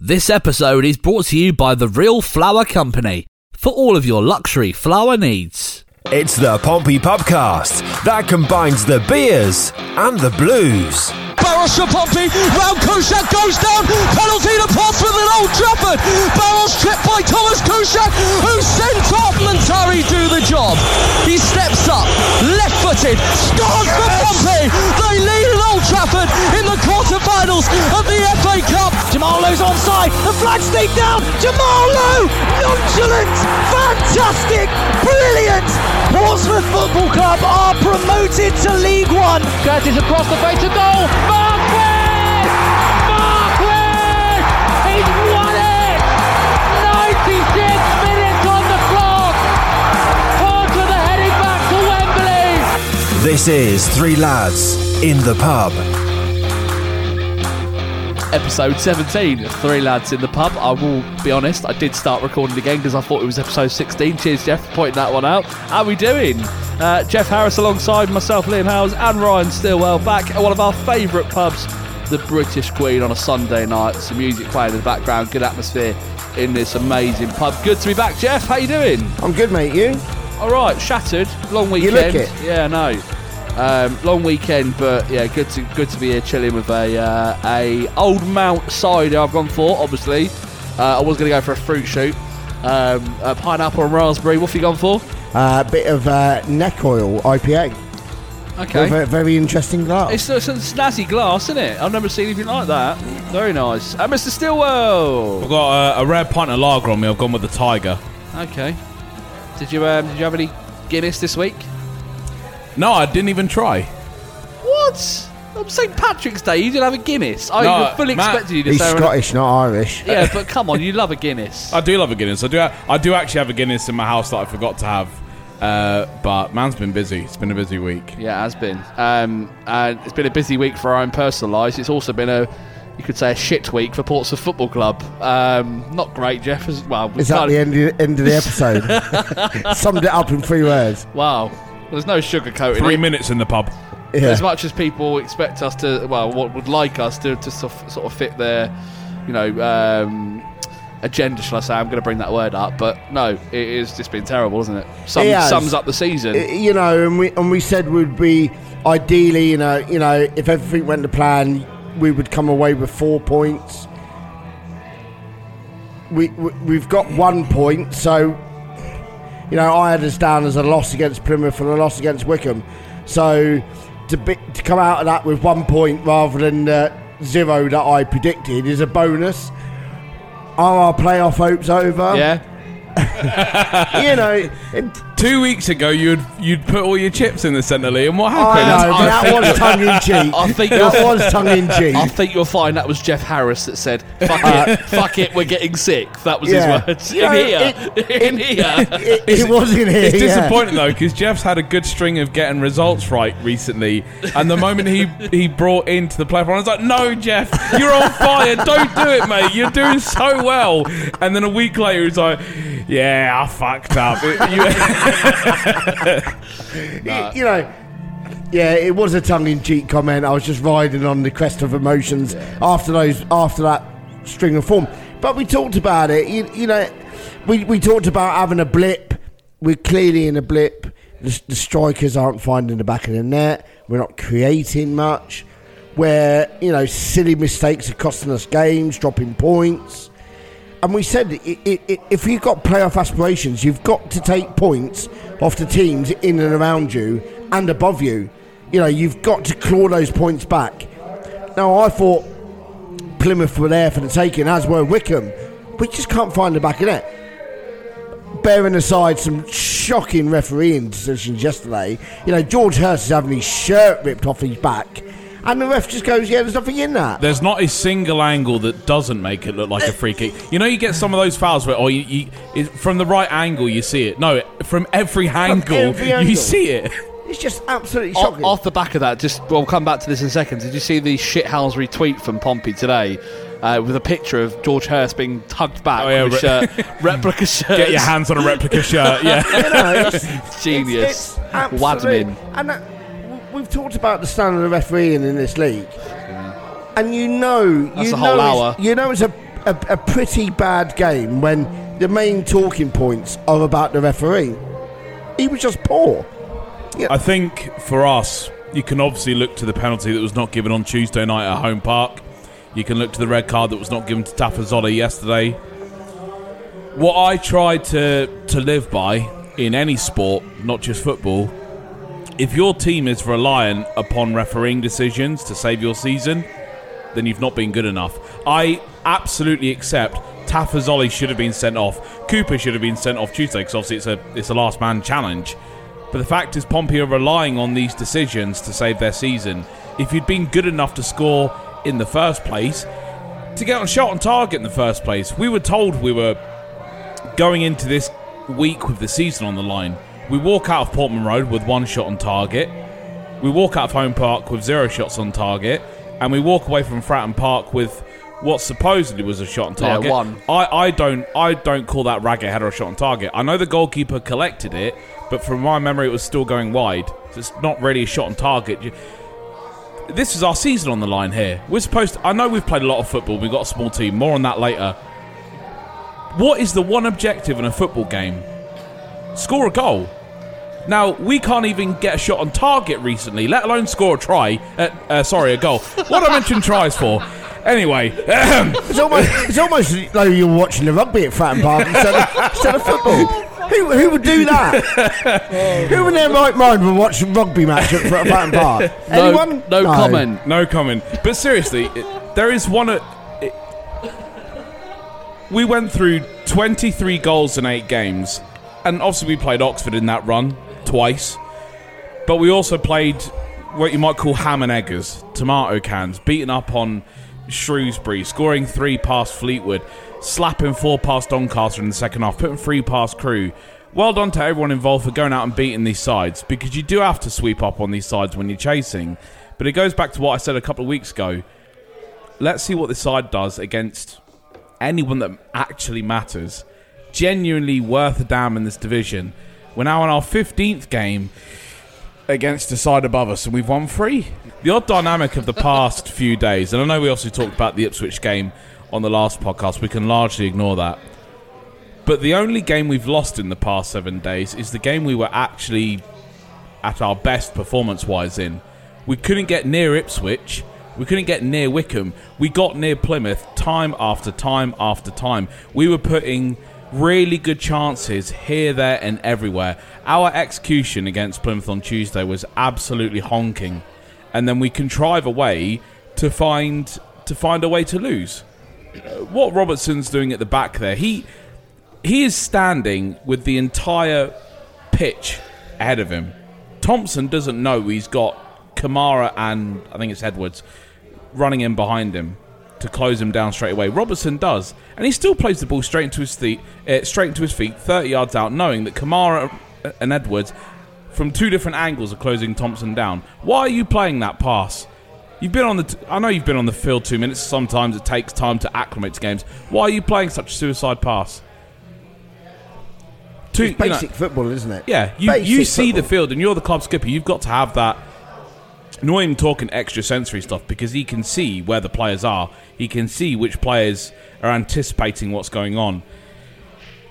This episode is brought to you by The Real Flower Company for all of your luxury flower needs. It's the Pompey Pubcast that combines the beers and the blues. Barros for Pompey, round Kushak goes down, penalty to Portsmouth at Old Trafford. Barros tripped by Thomas Kushak, who sent off Lantari do the job. He steps up, left-footed, scores for Pompey. They lead at Old Trafford in the quarter-finals of the FA Cup. Jamal Lowe's onside, the flag's deep down. Jamal Lowe, nonchalant, fantastic, brilliant. Portsmouth Football Club are promoted to League One. Curtis across the face to goal. Marquez! He's won it! 96 minutes on the clock. Portsmouth are heading back to Wembley. This is Three Lads in the Pub. Episode 17, Three Lads in the Pub. I will be honest, I did start recording again because I thought it was episode 16. Cheers, Jeff, for pointing that one out. How are we doing? Jeff Harris alongside myself, Liam Howes, and Ryan Stilwell, back at one of our favourite pubs, the British Queen, on a Sunday night. Some music playing in the background, good atmosphere in this amazing pub. Good to be back, Jeff. How you doing? I'm good, mate. You? All right. Shattered. Long weekend. You look it. Yeah, I know. Long weekend, but yeah, good to be here chilling with a Old Mount cider I've gone for, obviously. I was going to go for a fruit shoot. A pineapple and raspberry. What have you gone for? A bit of neck oil IPA. Okay. With a very interesting glass. It's a snazzy glass, isn't it? I've never seen anything like that. Very nice. And Mr. Stilwell. I've got a rare pint of lager on me. I've gone with the Tiger. Okay. Did you have any Guinness this week? No, I didn't even try. What? On St. Patrick's Day, you didn't have a Guinness. I fully expected you to say... He's Scottish, not Irish. Yeah, but come on, you love a Guinness. I do love a Guinness. I do actually have a Guinness in my house that I forgot to have. But man's been busy. It's been a busy week. Yeah, it has been. And it's been a busy week for our own personal lives. It's also been you could say a shit week for Portsmouth Football Club. Not great, Jeff. Well, is that the end of the episode? Summed it up in three words. Wow. There's no sugarcoating. 3 minutes in the pub. Yeah. As much as people expect us to, would like us to sort of fit their, agenda, shall I say? I'm going to bring that word up, but no, it has just been terrible, hasn't it? Sums up the season. And we said we'd be ideally, if everything went to plan, we would come away with 4 points. We've got 1 point, so. I had us down as a loss against Plymouth and a loss against Wickham. So to come out of that with 1 point rather than zero that I predicted is a bonus. Are our playoff hopes over? Yeah. 2 weeks ago you'd put all your chips in the centre, Lee, and what happened? I know, that was tongue-in-cheek. I think you'll find that was Jeff Harris that said, fuck it, we're getting sick. That was his words. It was in here. It's disappointing, though, because Jeff's had a good string of getting results right recently, and the moment he brought into the platform, I was like, no, Jeff, you're on fire. Don't do it, mate. You're doing so well. And then a week later, he's like, yeah, I fucked up. It was a tongue-in-cheek comment. I was just riding on the crest of emotions after that string of form. But we talked about it. We talked about having a blip. We're clearly in a blip. The strikers aren't finding the back of the net. We're not creating much. Where silly mistakes are costing us games, dropping points. And we said, if you've got playoff aspirations, you've got to take points off the teams in and around you and above you. You've got to claw those points back. Now, I thought Plymouth were there for the taking, as were Wickham. We just can't find the back of it. Bearing aside some shocking refereeing decisions yesterday, George Hurst is having his shirt ripped off his back. and the ref just goes, yeah, there's nothing in that. There's not a single angle that doesn't make it look like a free kick. You know, you get some of those fouls where, you from the right angle you see it. No, from every angle you see it. It's just absolutely shocking. Off the back of that, we'll come back to this in seconds. Did you see the shithouse retweet from Pompey today? With a picture of George Hurst being tugged back with a shirt. Replica shirt. Get your hands on a replica shirt, yeah. You know, it's genius. It's Wadman. And we've talked about the standard of refereeing in this league. Yeah. And that's a whole hour. You know it's a pretty bad game when the main talking points are about the referee. He was just poor. Yeah. I think for us, you can obviously look to the penalty that was not given on Tuesday night at Home Park. You can look to the red card that was not given to Tafazzoli yesterday. What I try to live by in any sport, not just football, if your team is reliant upon refereeing decisions to save your season, then you've not been good enough. I absolutely accept Tafazzoli should have been sent off. Cooper should have been sent off Tuesday because obviously it's a last man challenge. But the fact is Pompey are relying on these decisions to save their season. If you'd been good enough to score in the first place, to get on shot on target in the first place. We were told we were going into this week with the season on the line. We walk out of Portman Road with one shot on target. We walk out of Home Park with 0 shots on target. And we walk away from Fratton Park with what supposedly was a shot on target. Yeah, one. I don't call that ragged header a shot on target. I know the goalkeeper collected it, but from my memory it was still going wide. So it's not really a shot on target. This is our season on the line here. We're supposed to, I know we've played a lot of football. We've got a small team. More on that later. What is the one objective in a football game? Score a goal. Now, we can't even get a shot on target recently, let alone score a try. A goal. What I mentioned tries for. Anyway. It's almost as though you were watching the rugby at Fratton Park instead of football. Who would do that? Who in their right mind would watch a rugby match at Fratton Park? Anyone? No comment. No comment. But seriously, there is one... We went through 23 goals in 8 games. And obviously we played Oxford in that run twice. But we also played what you might call ham and eggers, tomato cans, beating up on Shrewsbury, scoring 3 past Fleetwood, slapping 4 past Doncaster in the second half, putting 3 past Crew. Well done to everyone involved for going out and beating these sides, because you do have to sweep up on these sides when you're chasing. But it goes back to what I said a couple of weeks ago. Let's see what this side does against anyone that actually matters, genuinely worth a damn in this division. We're now on our 15th game against a side above us, and we've won 3. The odd dynamic of the past few days, and I know we also talked about the Ipswich game on the last podcast, we can largely ignore that. But the only game we've lost in the past 7 days is the game we were actually at our best performance-wise in. We couldn't get near Ipswich. We couldn't get near Wickham. We got near Plymouth time after time after time. We were putting really good chances here, there and everywhere. Our execution against Plymouth on Tuesday was absolutely honking. And then we contrive a way to find a way to lose. What Robertson's doing at the back there, he is standing with the entire pitch ahead of him. Thompson doesn't know he's got Kamara and I think it's Edwards running in behind him to close him down straight away. Robertson does, and he still plays the ball straight into his feet, 30 yards out, knowing that Kamara and Edwards from 2 different angles are closing Thompson down. Why are you playing that pass? I know you've been on the field 2 minutes. Sometimes it takes time to acclimate to games. Why are you playing such a suicide pass? It's basic football, isn't it? Yeah, you see the field and you're the club skipper. You've got to have that. Not even talking extra sensory stuff, because he can see where the players are. He can see which players are anticipating what's going on.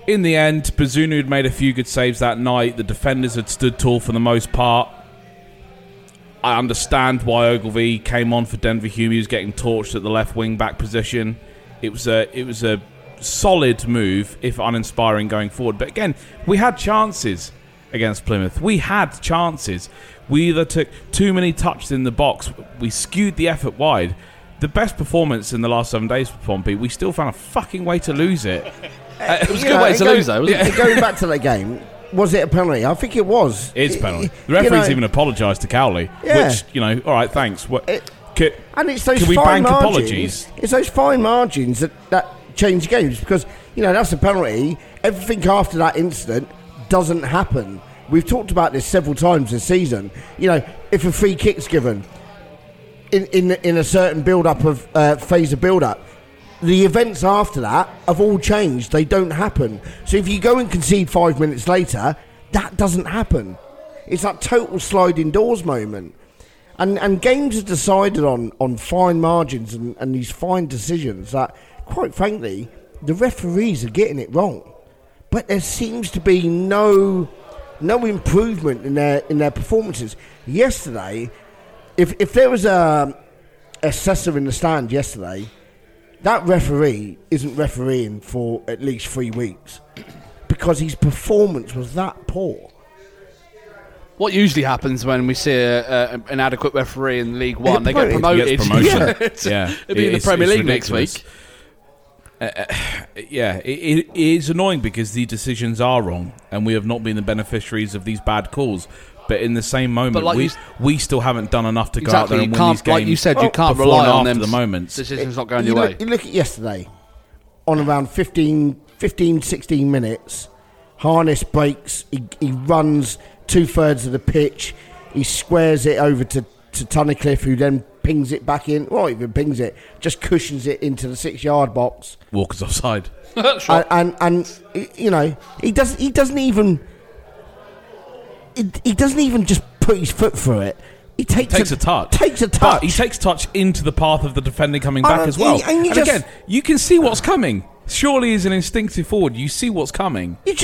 In the end, Bazunu had made a few good saves that night. The defenders had stood tall for the most part. I understand why Ogilvie came on for Denver Hume. He was getting torched at the left wing-back position. It was a solid move, if uninspiring, going forward. But again, we had chances against Plymouth. We had chances. We either took too many touches in the box. We skewed the effort wide. The best performance in the last 7 days for Pompey, we still found a fucking way to lose it. It was a good way to lose, though, wasn't it? Going back to that game... Was it a penalty? I think it was. It's penalty. The referee's even apologised to Cowley, which, all right, thanks. What, And it's those fine margins. It's those fine margins that change games, because that's a penalty. Everything after that incident doesn't happen. We've talked about this several times this season. If a free kick's given in a certain build-up of phase of build-up, the events after that have all changed. They don't happen. So if you go and concede 5 minutes later, that doesn't happen. It's that total sliding doors moment. And games are decided on fine margins and these fine decisions that, quite frankly, the referees are getting it wrong. But there seems to be no improvement in their performances. Yesterday, if there was an assessor in the stand yesterday, that referee isn't refereeing for at least 3 weeks because his performance was that poor. What usually happens when we see an adequate referee in League One, they get promoted. Yeah. It'll be in the Premier League ridiculous. Next week. It is annoying because the decisions are wrong and we have not been the beneficiaries of these bad calls. But in the same moment, like we still haven't done enough to go out there and win these games. Like you said, you can't rely on them. The moments. Decisions not going your way. You look at yesterday, on around 16 minutes, Harness breaks, he runs 2/3 of the pitch, he squares it over to Tunnicliffe, who then pings it back in. Well, even pings it, just cushions it into the 6-yard box. Walker's offside. Sure. And he doesn't even just put his foot through it. He takes a touch. But he takes touch into the path of the defender coming back as well. Again, you can see what's coming. Surely as an instinctive forward, you see what's coming. You're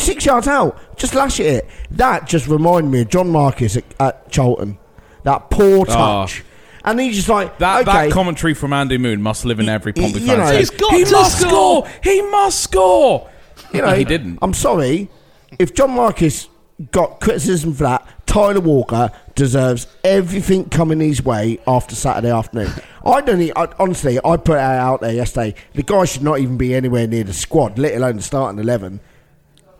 6 yards out. Just lash at it. That just reminded me of John Marcus at Charlton. That poor touch. And he's just like... That commentary from Andy Moon must live in every Pompey fan's head. He must score! He must score! He didn't. I'm sorry. If John Marcus got criticism for that, Tyler Walker deserves everything coming his way after Saturday afternoon. Honestly, I put it out there yesterday. The guy should not even be anywhere near the squad, let alone the starting 11.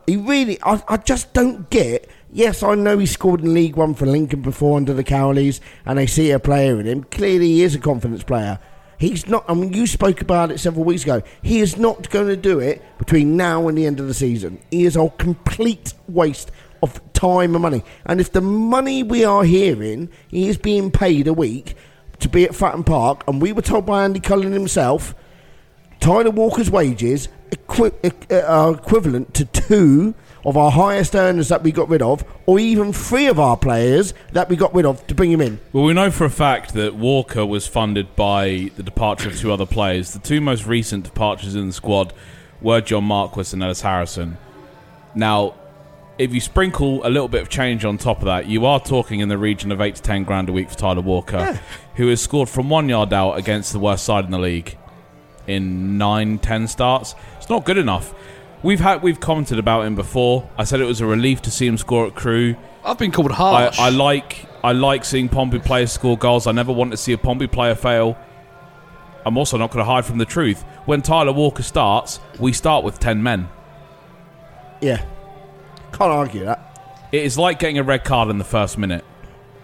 He really... I just don't get... Yes, I know he scored in League One for Lincoln before under the Cowleys, and they see a player in him. Clearly, he is a confidence player. He's not... I mean, you spoke about it several weeks ago. He is not going to do it between now and the end of the season. He is a complete waste of time and money. And if the money we are hearing, he is being paid a week to be at Fratton Park, and we were told by Andy Cullen himself, Tyler Walker's wages are equivalent to 2 of our highest earners that we got rid of, or even 3 of our players that we got rid of to bring him in. Well, we know for a fact that Walker was funded by the departure of 2 other players. The 2 most recent departures in the squad were John Marquis and Ellis Harrison. Now, if you sprinkle a little bit of change on top of that, you are talking in the region of 8 to 10 grand a week for Tyler Walker, who has scored from 1 yard out against the worst side in the league in 9-10 starts. It's not good enough. We've commented about him before. I said it was a relief to see him score at Crewe. I've been called harsh. I like seeing Pompey players score goals. I never want to see a Pompey player fail. I'm also not going to hide from the truth. When Tyler Walker starts, we start with 10 men. Yeah. Can't argue that. It is like getting a red card in the first minute.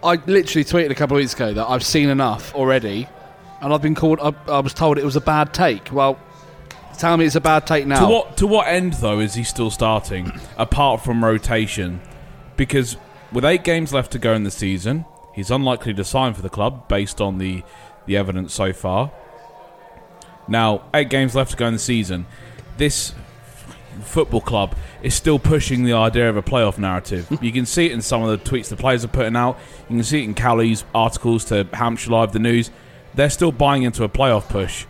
I literally tweeted a couple of weeks ago that I've seen enough already, and I've been called... I was told it was a bad take. Well, tell me it's a bad take now. To what end, though, is he still starting, apart from rotation? Because with 8 games left to go in the season, he's unlikely to sign for the club, based on the evidence so far. Now, 8 games left to go in the season. This football club is still pushing the idea of a playoff narrative. You can see it in some of the tweets the players are putting out. You can see it in Cowley's articles to Hampshire Live, the news. They're still buying into a playoff push.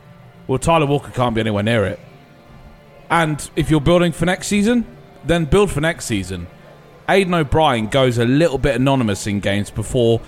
Well, Tyler Walker can't be anywhere near it. And if you're building for next season, then build for next season. Aidan O'Brien goes a little bit anonymous in games before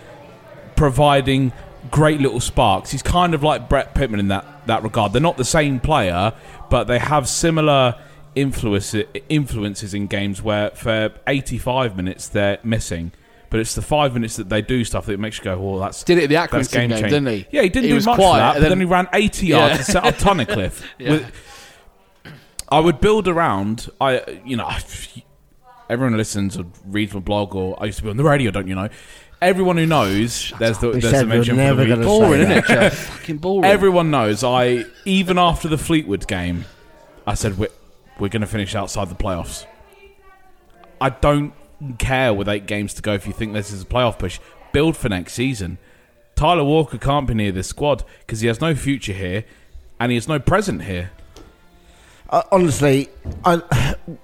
providing great little sparks. He's kind of like Brett Pittman in that regard. They're not the same player, but they have similar influences in games where for 85 minutes they're missing, but it's the 5 minutes that they do stuff that makes you go, "Oh, that's did it." The Atkinson game didn't he? Yeah, he didn't do much for that. But then he ran 80 yards and set up Tunnicliffe. I would build around. Everyone listens or reads my blog, or I used to be on the radio. Don't you know? Everyone who knows, there's a mention for the week. Boring, isn't it? Yeah, fucking boring. Everyone knows. Even after the Fleetwood game, I said we're going to finish outside the playoffs. I don't care with 8 games to go if you think this is a playoff push. Build for next season. Tyler Walker can't be near this squad because he has no future here and he has no present here. Honestly,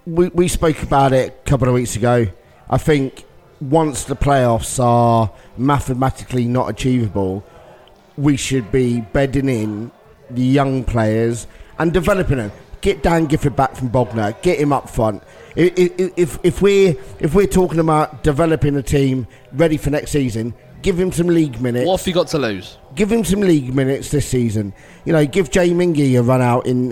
we spoke about it a couple of weeks ago. I think once the playoffs are mathematically not achievable, we should be bedding in the young players and developing them. Get Dan Gifford back from Bognor. Get him up front. If we're talking about developing a team ready for next season, give him some league minutes. What have you got to lose? Give him some league minutes this season. You know, give Jay Mingy a run out in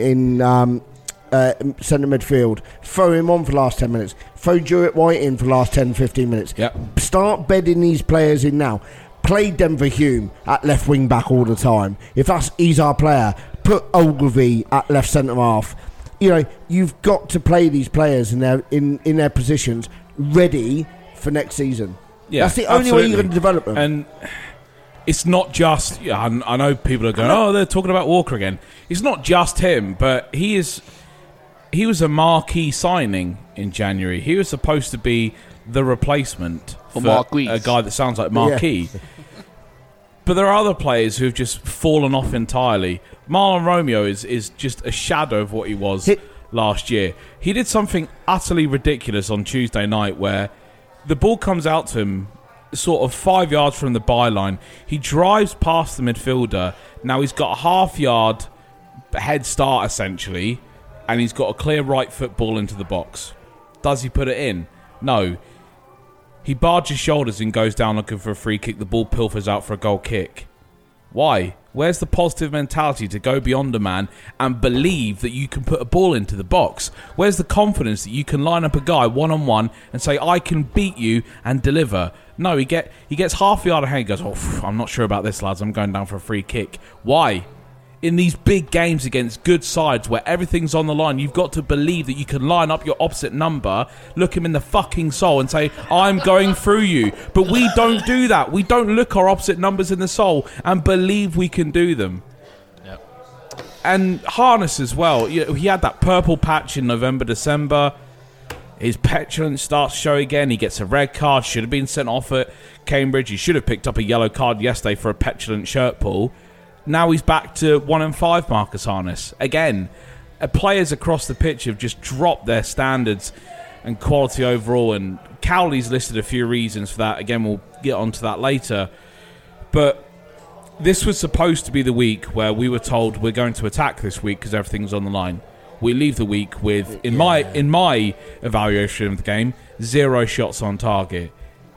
centre midfield. Throw him on for the last 10 minutes. Throw Jurritt White in for the last 10, 15 minutes. Yep. Start bedding these players in now. Play Denver Hume at left wing back all the time. If he's our player, put Ogilvie at left centre half. You know, you've got to play these players in their positions ready for next season. Yeah, that's the only way you're going to develop them. And it's not just... Yeah, I know people are going, they're talking about Walker again. It's not just him, but he was a marquee signing in January. He was supposed to be the replacement for a guy that sounds like Marquis. Yeah. But there are other players who have just fallen off entirely. Marlon Romeo is just a shadow of what he was last year. He did something utterly ridiculous on Tuesday night where... The ball comes out to him sort of 5 yards from the byline. He drives past the midfielder. Now he's got a half-yard head start, essentially, and he's got a clear right foot ball into the box. Does he put it in? No. He barges his shoulders and goes down looking for a free kick. The ball pilfers out for a goal kick. Why? Where's the positive mentality to go beyond a man and believe that you can put a ball into the box? Where's the confidence that you can line up a guy one-on-one and say, I can beat you and deliver? No, he gets half a yard ahead and goes, I'm not sure about this, lads. I'm going down for a free kick. Why? In these big games against good sides where everything's on the line, you've got to believe that you can line up your opposite number, look him in the fucking soul and say, I'm going through you. But we don't do that. We don't look our opposite numbers in the soul and believe we can do them. Yep. And Harness as well. He had that purple patch in November, December. His petulance starts to show again. He gets a red card. Should have been sent off at Cambridge. He should have picked up a yellow card yesterday for a petulant shirt pull. Now he's back to 1 and 5, Marcus Harness. Again, players across the pitch have just dropped their standards and quality overall. And Cowley's listed a few reasons for that. Again, we'll get onto that later. But this was supposed to be the week where we were told we're going to attack this week because everything's on the line. We leave the week with, in my evaluation of the game, 0 shots on target.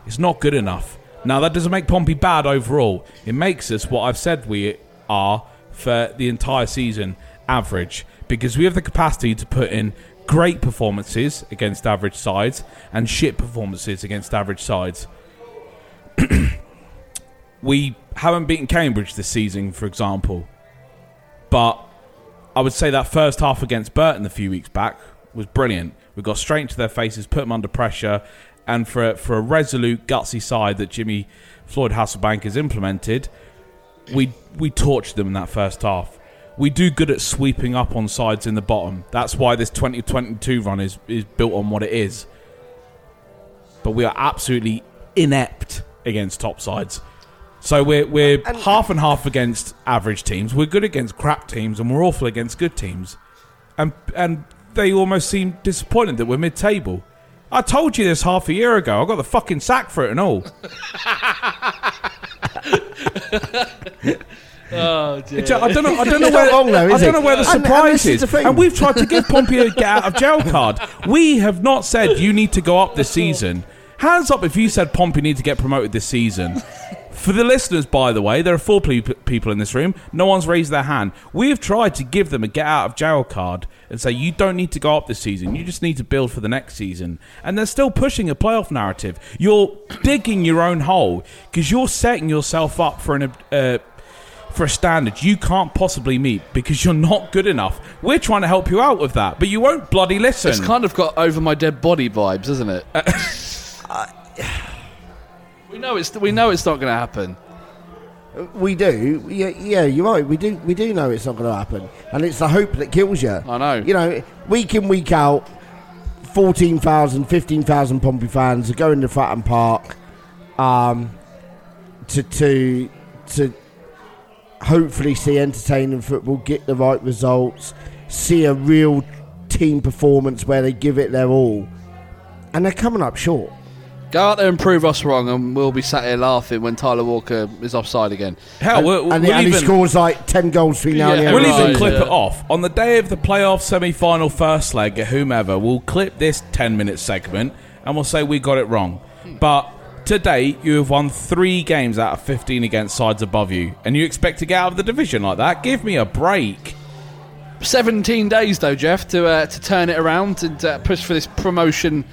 It's not good enough. Now, that doesn't make Pompey bad overall. It makes us what I've said we are for the entire season, average, because we have the capacity to put in great performances against average sides and shit performances against average sides. We haven't beaten Cambridge this season, for example, but I would say that first half against Burton a few weeks back was brilliant. We got straight into their faces, put them under pressure, and for a resolute, gutsy side that Jimmy Floyd Hasselbank has implemented, we torched them in that first half. We do good at sweeping up on sides in the bottom. That's why this 2022 run is built on what it is. But we are absolutely inept against top sides. So we're half and half against average teams. We're good against crap teams, and we're awful against good teams. And they almost seem disappointed that we're mid-table. I told you this half a year ago. I got the fucking sack for it and all. Oh, dear. I don't know where the surprise is. And we've tried to give Pompey a get out of jail card. We have not said you need to go up this season. Hands up if you said Pompey need to get promoted this season. For the listeners, by the way, there are 4 people in this room. No one's raised their hand. We've tried to give them a get out of jail card and say you don't need to go up this season. You just need to build for the next season. And they're still pushing a playoff narrative. You're digging your own hole because you're setting yourself up for a standard you can't possibly meet because you're not good enough. We're trying to help you out with that, but you won't bloody listen. It's kind of got over my dead body vibes, isn't it? We know it's not going to happen. We do, yeah, you're right. We do know it's not going to happen, and it's the hope that kills you. I know. You know, week in, week out, 14,000, 15,000 Pompey fans are going to Fratton Park, to hopefully see entertaining football, get the right results, see a real team performance where they give it their all, and they're coming up short. Go out there and prove us wrong, and we'll be sat here laughing when Tyler Walker is offside again. Hell, and he scores like 10 goals between now and then. We'll even clip it off. On the day of the playoff semi-final first leg, whomever, we'll clip this 10-minute segment, and we'll say we got it wrong. But to date, you have won 3 games out of 15 against sides above you, and you expect to get out of the division like that? Give me a break. 17 days, though, Jeff, to turn it around and push for this promotion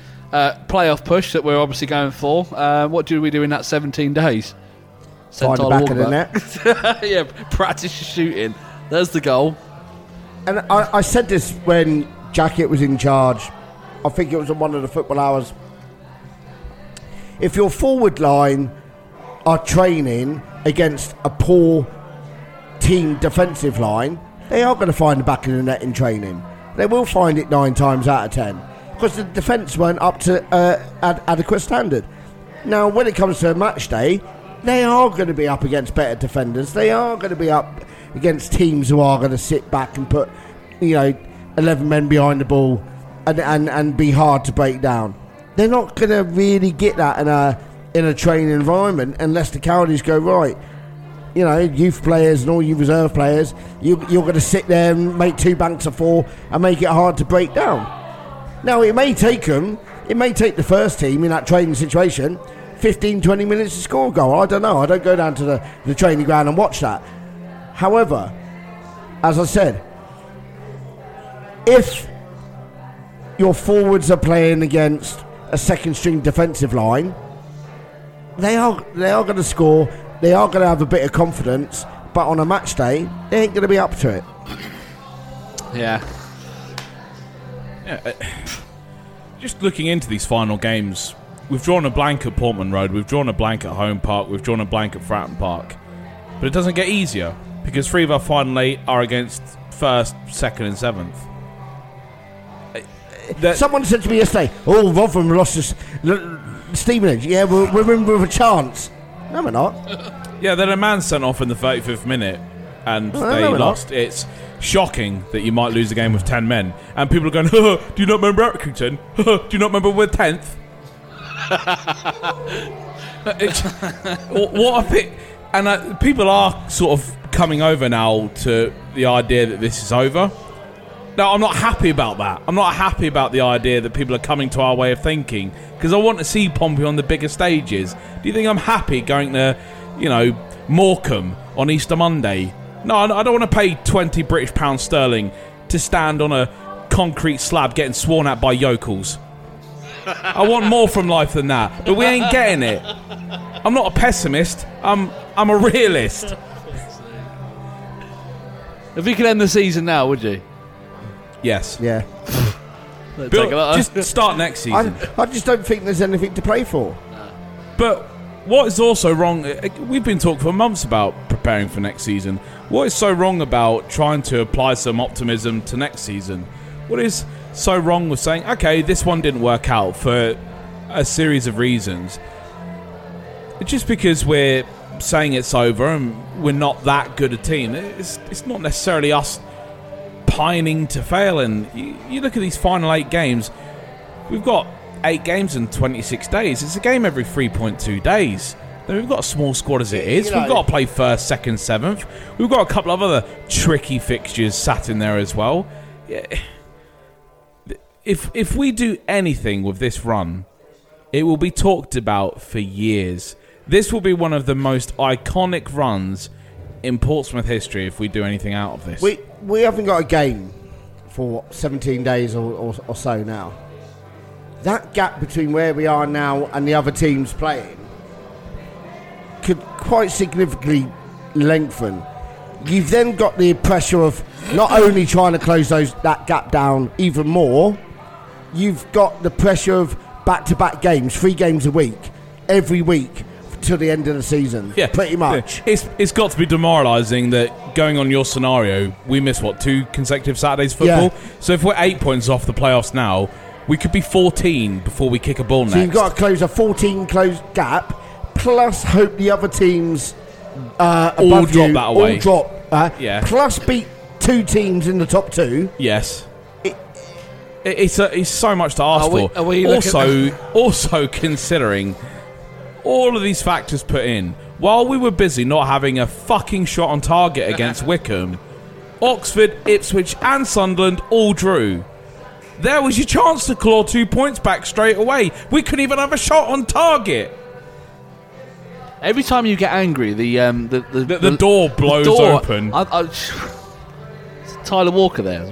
playoff push that we're obviously going for. What do we do in that 17 days? Find the back of the net. Yeah, practice shooting. There's the goal. And I said this when Jackett was in charge. I think it was on one of the football hours. If your forward line are training against a poor team defensive line, they are going to find the back of the net in training. They will find it 9 times out of 10. Because the defence weren't up to adequate standard. Now, when it comes to a match day, they are going to be up against better defenders. They are going to be up against teams who are going to sit back and put, 11 men behind the ball and be hard to break down. They're not going to really get that in a training environment unless the Cowleys go, right, youth players and all you reserve players, you're going to sit there and make 2 banks of 4 and make it hard to break down. Now, it may take the first team in that training situation 15, 20 minutes to score a goal. I don't know. I don't go down to the training ground and watch that. However, as I said, if your forwards are playing against a second string defensive line, they are going to score. They are going to have a bit of confidence, but on a match day, they ain't going to be up to it. Yeah. Just looking into these final games, we've drawn a blank at Portman Road, we've drawn a blank at Home Park, we've drawn a blank at Fratton Park, but it doesn't get easier because 3 of our final 8 are against 1st, 2nd and 7th. Someone said to me yesterday, Rotherham lost us Stevenage, we're in with a chance. No, we're not. Yeah, then a man sent off in the 35th minute and they lost. It's shocking that you might lose a game with 10 men, and people are going, do you not remember Accrington? Do you not remember we're 10th? What a bit. And people are sort of coming over now to the idea that this is over. Now, I'm not happy about that. I'm not happy about the idea that people are coming to our way of thinking, because I want to see Pompey on the bigger stages. Do you think I'm happy going to Morecambe on Easter Monday? No, I don't want to pay £20 sterling to stand on a concrete slab getting sworn at by yokels. I want more from life than that, but we ain't getting it. I'm not a pessimist. I'm a realist. If you could end the season now, would you? Yes. Yeah. Just start next season. I just don't think there's anything to play for. No. But what is also wrong? We've been talking for months about preparing for next season. What is so wrong about trying to apply some optimism to next season? What is so wrong with saying, okay, this one didn't work out for a series of reasons? Just because we're saying it's over and we're not that good a team, it's not necessarily us pining to fail. And you look at these final 8 games, we've got 8 games in 26 days. It's a game every 3.2 days. We've got a small squad as it is. We've got to play 1st, 2nd, 7th. We've got a couple of other tricky fixtures sat in there as well. Yeah. If we do anything with this run, it will be talked about for years. This will be one of the most iconic runs in Portsmouth history if we do anything out of this. We haven't got a game for 17 days or so now. That gap between where we are now and the other teams playing could quite significantly lengthen. You've then got the pressure of not only trying to close that gap down even more, you've got the pressure of back-to-back games, 3 games a week, every week, to the end of the season, pretty much. It's got to be demoralising that going on your scenario, we missed, what, 2 consecutive Saturdays football? Yeah. So if we're 8 points off the playoffs now, we could be 14 before we kick a ball next. So you've got to close a 14-close gap, plus hope the other teams above all drop you, that away. All drop, plus beat 2 teams in the top 2. Yes. It's so much to ask for. Also considering all of these factors put in, while we were busy not having a fucking shot on target against Wickham, Oxford, Ipswich and Sunderland all drew. There was your chance to claw 2 points back straight away. We couldn't even have a shot on target. Every time you get angry, the door blows open. It's Tyler Walker there.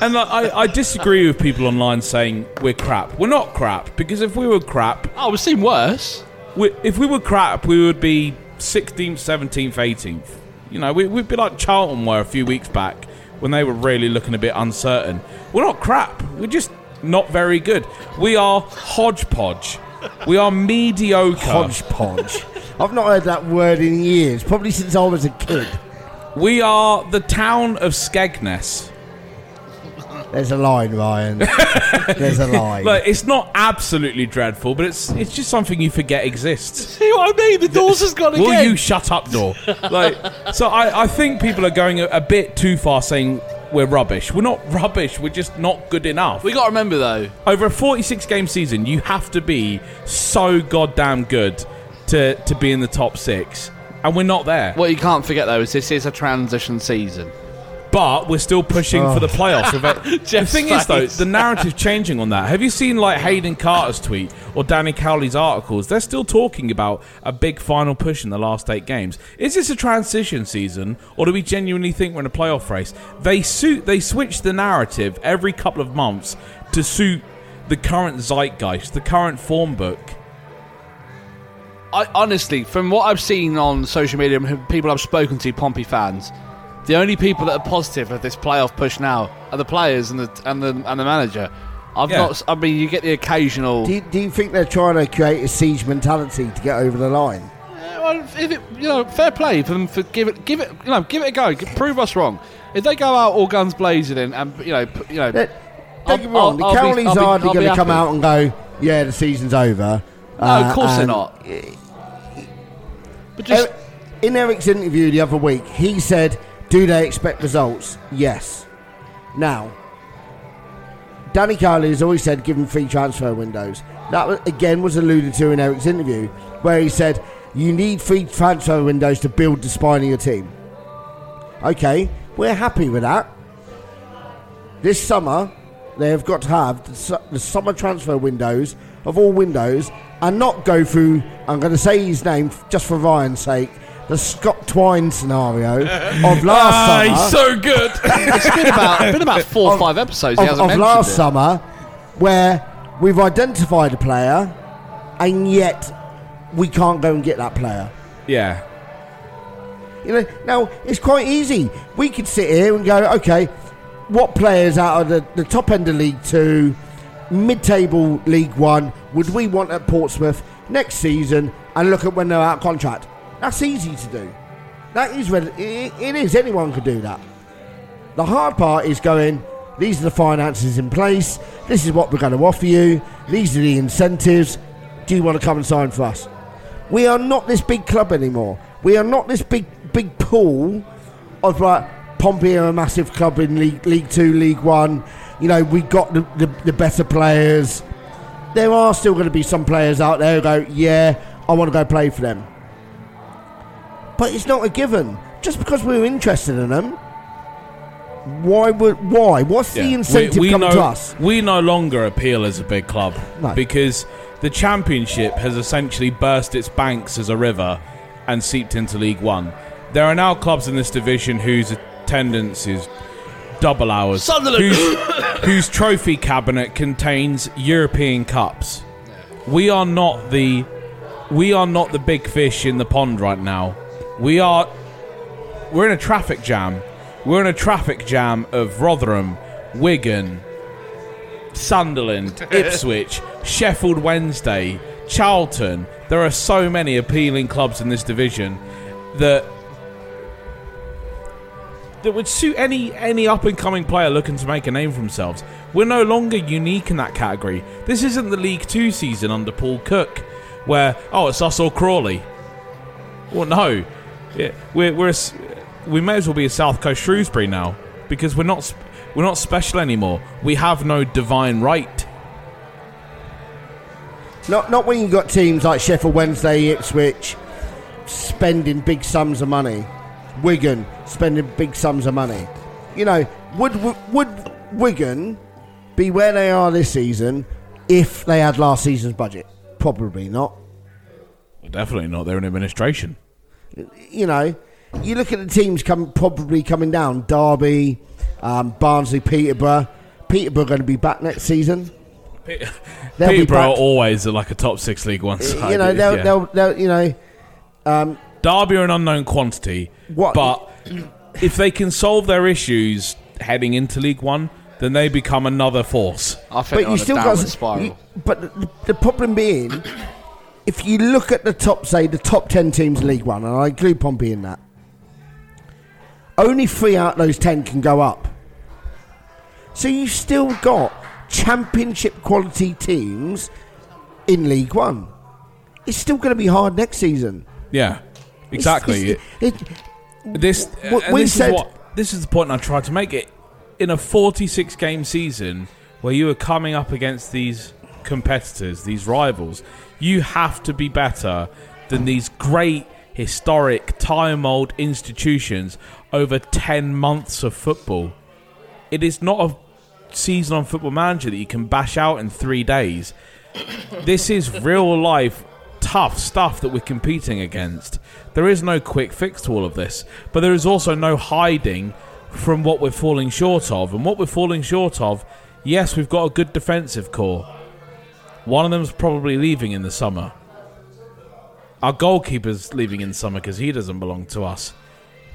And I disagree with people online saying we're crap. We're not crap, because if we were crap... Oh, we've seen worse. If we were crap, we would be 16th, 17th, 18th. You know, we'd be like Charlton were a few weeks back when they were really looking a bit uncertain. We're not crap. We're just not very good. We are hodgepodge. We are mediocre. Hodgepodge. I've not heard that word in years, probably since I was a kid. We are the town of Skegness. There's a line, Ryan. There's a line. Look, it's not absolutely dreadful, but it's just something you forget exists. See what I mean? The door's just gone again. Will you shut up, door? So I think people are going a bit too far saying we're rubbish. We're not rubbish. We're just not good enough. We got to remember, though. Over a 46-game season, you have to be so goddamn good to be in the top 6. And we're not there. What you can't forget, though, is this is a transition season. But we're still pushing for the playoffs. The thing is, though, the narrative's changing on that. Have you seen, like, Hayden Carter's tweet or Danny Cowley's articles? They're still talking about a big final push in the last 8 games. Is this a transition season, or do we genuinely think we're in a playoff race? They switch the narrative every couple of months to suit the current zeitgeist, the current form book. Honestly, from what I've seen on social media and people I've spoken to, Pompey fans... The only people that are positive of this playoff push now are the players and the manager. Not. I mean, you get the occasional. Do you think they're trying to create a siege mentality to get over the line? Fair play for them. For give it a go. Prove us wrong. If they go out all guns blazing and. Don't get me wrong. The Cowley's hardly going to come out and go, yeah, the season's over. No, of course they're not. But just in Eric's interview the other week, he said. Do they expect results? Yes. Now, Danny Cowley has always said give them free transfer windows. That, again, was alluded to in Eric's interview, where he said, you need free transfer windows to build the spine of your team. Okay, we're happy with that. This summer, they have got to have the summer transfer windows of all windows and not go through, I'm going to say his name just for Ryan's sake, the Scott Twine scenario of last summer. He's so good. It's been about 4 or 5 episodes he hasn't mentioned it. Of last summer, where we've identified a player, and yet we can't go and get that player. Yeah. Now, it's quite easy. We could sit here and go, okay, what players out of the top end of League 2, mid-table League 1, would we want at Portsmouth next season, and look at when they're out of contract? That's easy to do. That is where it is. Anyone could do that. The hard part is going, these are the finances in place. This is what we're going to offer you. These are the incentives. Do you want to come and sign for us? We are not this big club anymore. We are not this big pool of like Pompey are a massive club in League 2, League 1. We got the better players. There are still going to be some players out there who go, yeah, I want to go play for them. But it's not a given. Just because we're interested in them, why? What's the incentive coming to us? We no longer appeal as a big club because the Championship has essentially burst its banks as a river and seeped into League One. There are now clubs in this division whose attendance is double ours. Sunderland! Whose trophy cabinet contains European Cups. We are not the big fish in the pond right now. We're in a traffic jam. We're in a traffic jam of Rotherham, Wigan, Sunderland, Ipswich, Sheffield Wednesday, Charlton. There are so many appealing clubs in this division that would suit any up-and-coming player looking to make a name for themselves. We're no longer unique in that category. This isn't the League Two season under Paul Cook, where, oh, it's us or Crawley. Well, no. We may as well be a South Coast Shrewsbury now, because we're not special anymore. We have no divine right. Not when you've got teams like Sheffield Wednesday, Ipswich, spending big sums of money. Wigan spending big sums of money. You know, would Wigan be where they are this season if they had last season's budget? Probably not. Definitely not. They're in administration. You know, you look at the teams probably coming down. Derby, Barnsley, Peterborough. Peterborough are going to be back next season. Peterborough are always like a top six League One side. You know, they'll you know. Derby are an unknown quantity, but if they can solve their issues heading into League One, then they become another force. I think but you still got a spiral. But the problem being, if you look at the top 10 teams in League One, and I include Pompey in that, only 3 out of those 10 can go up. So you've still got championship quality teams in League One. It's still going to be hard next season. Yeah, exactly. This is the point I tried to make. It in a 46-game season where you are coming up against these competitors, these rivals, you have to be better than these great, historic, time-old institutions over 10 months of football. It is not a season on Football Manager that you can bash out in 3 days. This is real-life, tough stuff that we're competing against. There is no quick fix to all of this, but there is also no hiding from what we're falling short of. And what we're falling short of, yes, we've got a good defensive core. One of them's probably leaving in the summer. Our goalkeeper's leaving in the summer because he doesn't belong to us.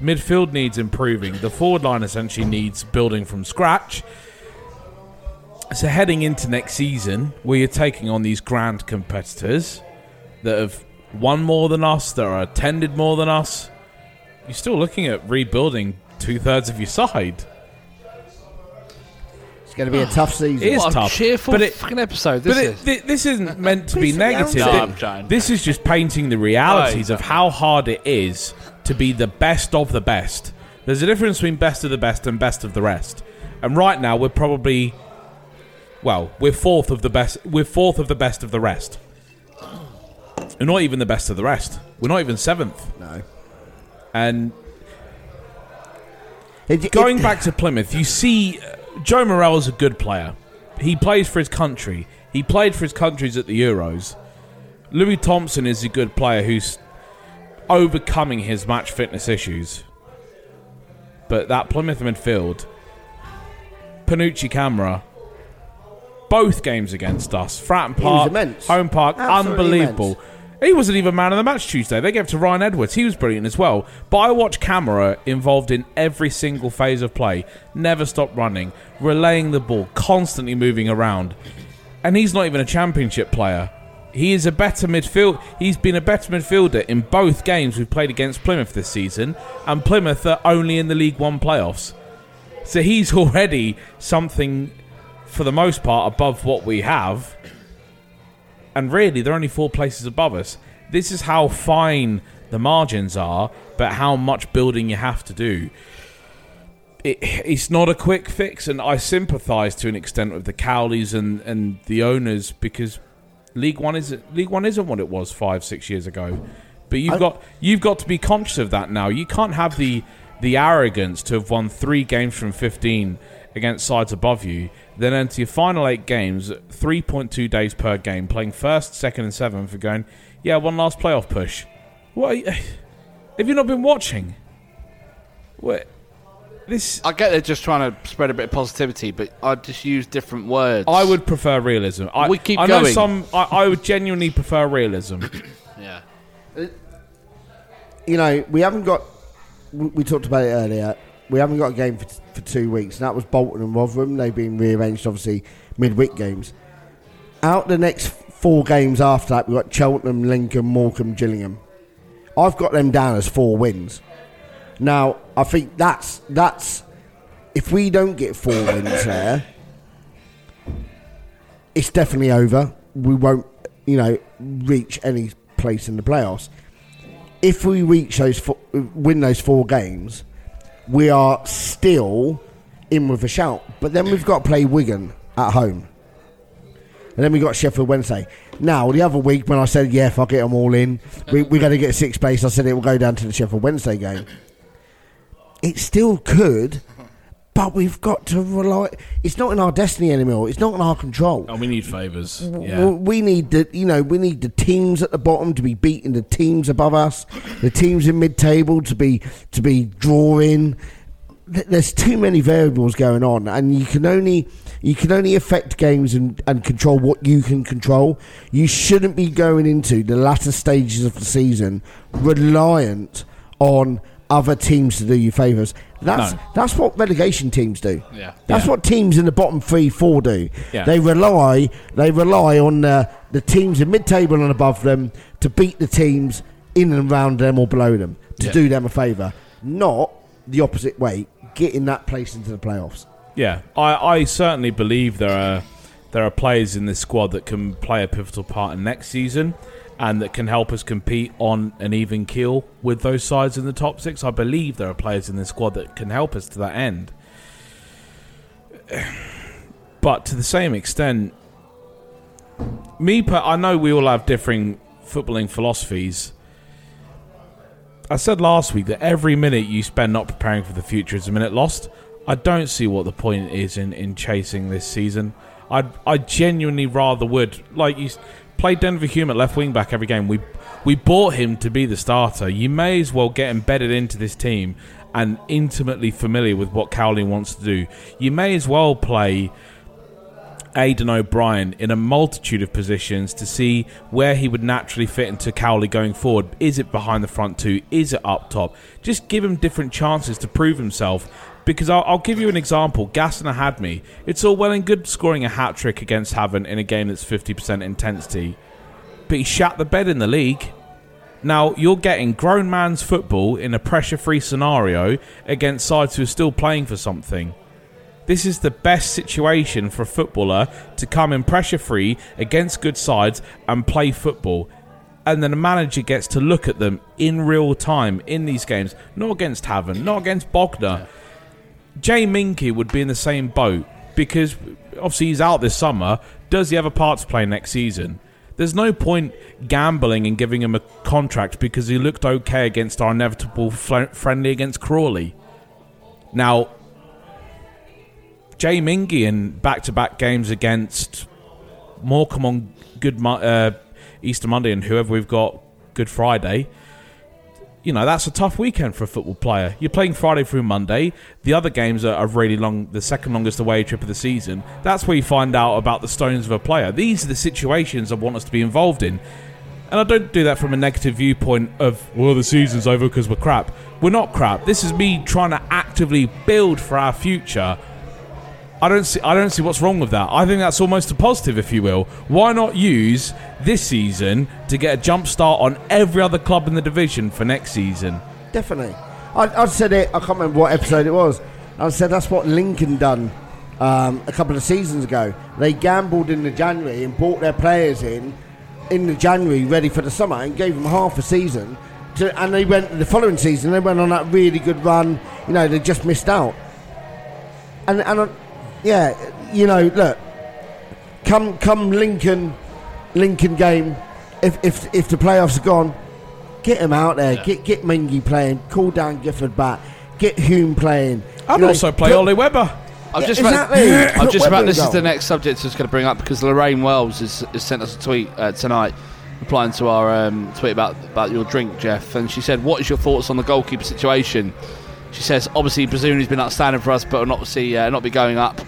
Midfield needs improving. The forward line essentially needs building from scratch. So heading into next season, where you're taking on these grand competitors that have won more than us, that are attended more than us, you're still looking at rebuilding two-thirds of your side. It's going to be a tough season. It is tough. Cheerful fucking episode. This isn't meant to be negative. This is just painting the realities of how hard it is to be the best of the best. There's a difference between best of the best and best of the rest. And right now, we're probably, we're fourth of the best. We're fourth of the best of the rest. We're not even the best of the rest. We're not even seventh. No. And going back to Plymouth, you see. Joe Morell's a good player. He plays for his country. He played for his countries at the Euros. Louis Thompson is a good player who's overcoming his match fitness issues. But that Plymouth midfield, Panucci Camara, both games against us, Fratton Park, Home Park, absolutely unbelievable. Immense. He wasn't even man of the match Tuesday. They gave it to Ryan Edwards. He was brilliant as well. But I watch Camera involved in every single phase of play. Never stop running. Relaying the ball. Constantly moving around. And he's not even a championship player. He is a better midfield. He's been a better midfielder in both games we've played against Plymouth this season. And Plymouth are only in the League One playoffs. So he's already something, for the most part, above what we have. And really, they're only 4 places above us. This is how fine the margins are, but how much building you have to do. It's not a quick fix, and I sympathise to an extent with the Cowleys and the owners, because League One isn't what it was 5-6 years ago. But you've got to be conscious of that now. You can't have the arrogance to have won 3 games from 15 against sides above you, then enter your final 8 games 3.2 days per game, playing 1st, 2nd and 7th for going, yeah, one last playoff push. What? Have you not been watching? What? This. I get they're just trying to spread a bit of positivity, but I just use different words. I would prefer realism. I know some. I would genuinely prefer realism. Yeah. You know, we haven't got... We talked about it earlier. We haven't got a game for 2 weeks, and that was Bolton and Rotherham. They've been rearranged, obviously, midweek games. Out the next 4 games after that, we've got Cheltenham, Lincoln, Morecambe, Gillingham. I've got them down as 4 wins. Now, I think that's if we don't get 4 wins there, it's definitely over. We won't, reach any place in the playoffs. If we reach win those 4 games, we are still in with a shout. But then we've got to play Wigan at home. And then we got Sheffield Wednesday. Now, the other week when I said, yeah, fuck it, I'm all in. We're going to get 6th place. I said it will go down to the Sheffield Wednesday game. It still could, but we've got to rely. It's not in our destiny anymore. It's not in our control. Oh, we need favours. Yeah. We need the, we need the teams at the bottom to be beating the teams above us. The teams in mid-table to be drawing. There's too many variables going on, and you can only affect games and control what you can control. You shouldn't be going into the latter stages of the season reliant on other teams to do you favours. That's what relegation teams do. Yeah. That's what teams in the bottom 3-4 do. Yeah. They rely on the teams in mid-table and above them to beat the teams in and around them or below them to do them a favour, not the opposite way, getting that place into the playoffs. Yeah, I certainly believe there are players in this squad that can play a pivotal part in next season and that can help us compete on an even keel with those sides in the top 6. I believe there are players in this squad that can help us to that end. But to the same extent, I know we all have differing footballing philosophies. I said last week that every minute you spend not preparing for the future is a minute lost. I don't see what the point is in chasing this season. I genuinely rather would. Like, you play Denver Hume at left wing back every game. We bought him to be the starter. You may as well get embedded into this team and intimately familiar with what Cowley wants to do. You may as well play Aidan O'Brien in a multitude of positions to see where he would naturally fit into Cowley going forward. Is it behind the front two? Is it up top? Just give him different chances to prove himself, because I'll give you an example. Gassner had me. It's all well and good scoring a hat-trick against Havant in a game that's 50% intensity, but he shat the bed in the league. Now, you're getting grown man's football in a pressure-free scenario against sides who are still playing for something. This is the best situation for a footballer to come in pressure-free against good sides and play football. And then a manager gets to look at them in real time in these games. Not against Havant, not against Bogner. Jay Minke would be in the same boat, because obviously he's out this summer. Does he have a part to play next season? There's no point gambling and giving him a contract because he looked okay against our inevitable friendly against Crawley. Now, Jay Minke in back-to-back games against Morecambe on Easter Monday and whoever we've got Good Friday. That's a tough weekend for a football player. You're playing Friday through Monday. The other games are really long, the second longest away trip of the season. That's where you find out about the stones of a player. These are the situations I want us to be involved in. And I don't do that from a negative viewpoint of, well, the season's over because we're crap. We're not crap. This is me trying to actively build for our future. I don't see what's wrong with that. I think that's almost a positive, if you will. Why not use this season to get a jump start on every other club in the division for next season? Definitely. I said it, I can't remember what episode it was. I said that's what Lincoln done a couple of seasons ago. They gambled in the January and brought their players in the January ready for the summer and gave them half a season. And they went the following season, they went on that really good run. They just missed out. And yeah, look, come Lincoln game, if the playoffs are gone, get him out there, get Minge playing, call down Gifford back, get Hume playing. I'd also play Ollie Webber. This is the next subject I was going to bring up, because Lorraine Wells has sent us a tweet tonight replying to our tweet about your drink, Jeff, and she said, what is your thoughts on the goalkeeper situation? She says, obviously, Bazzuni's been outstanding for us, but will not see, not be going up.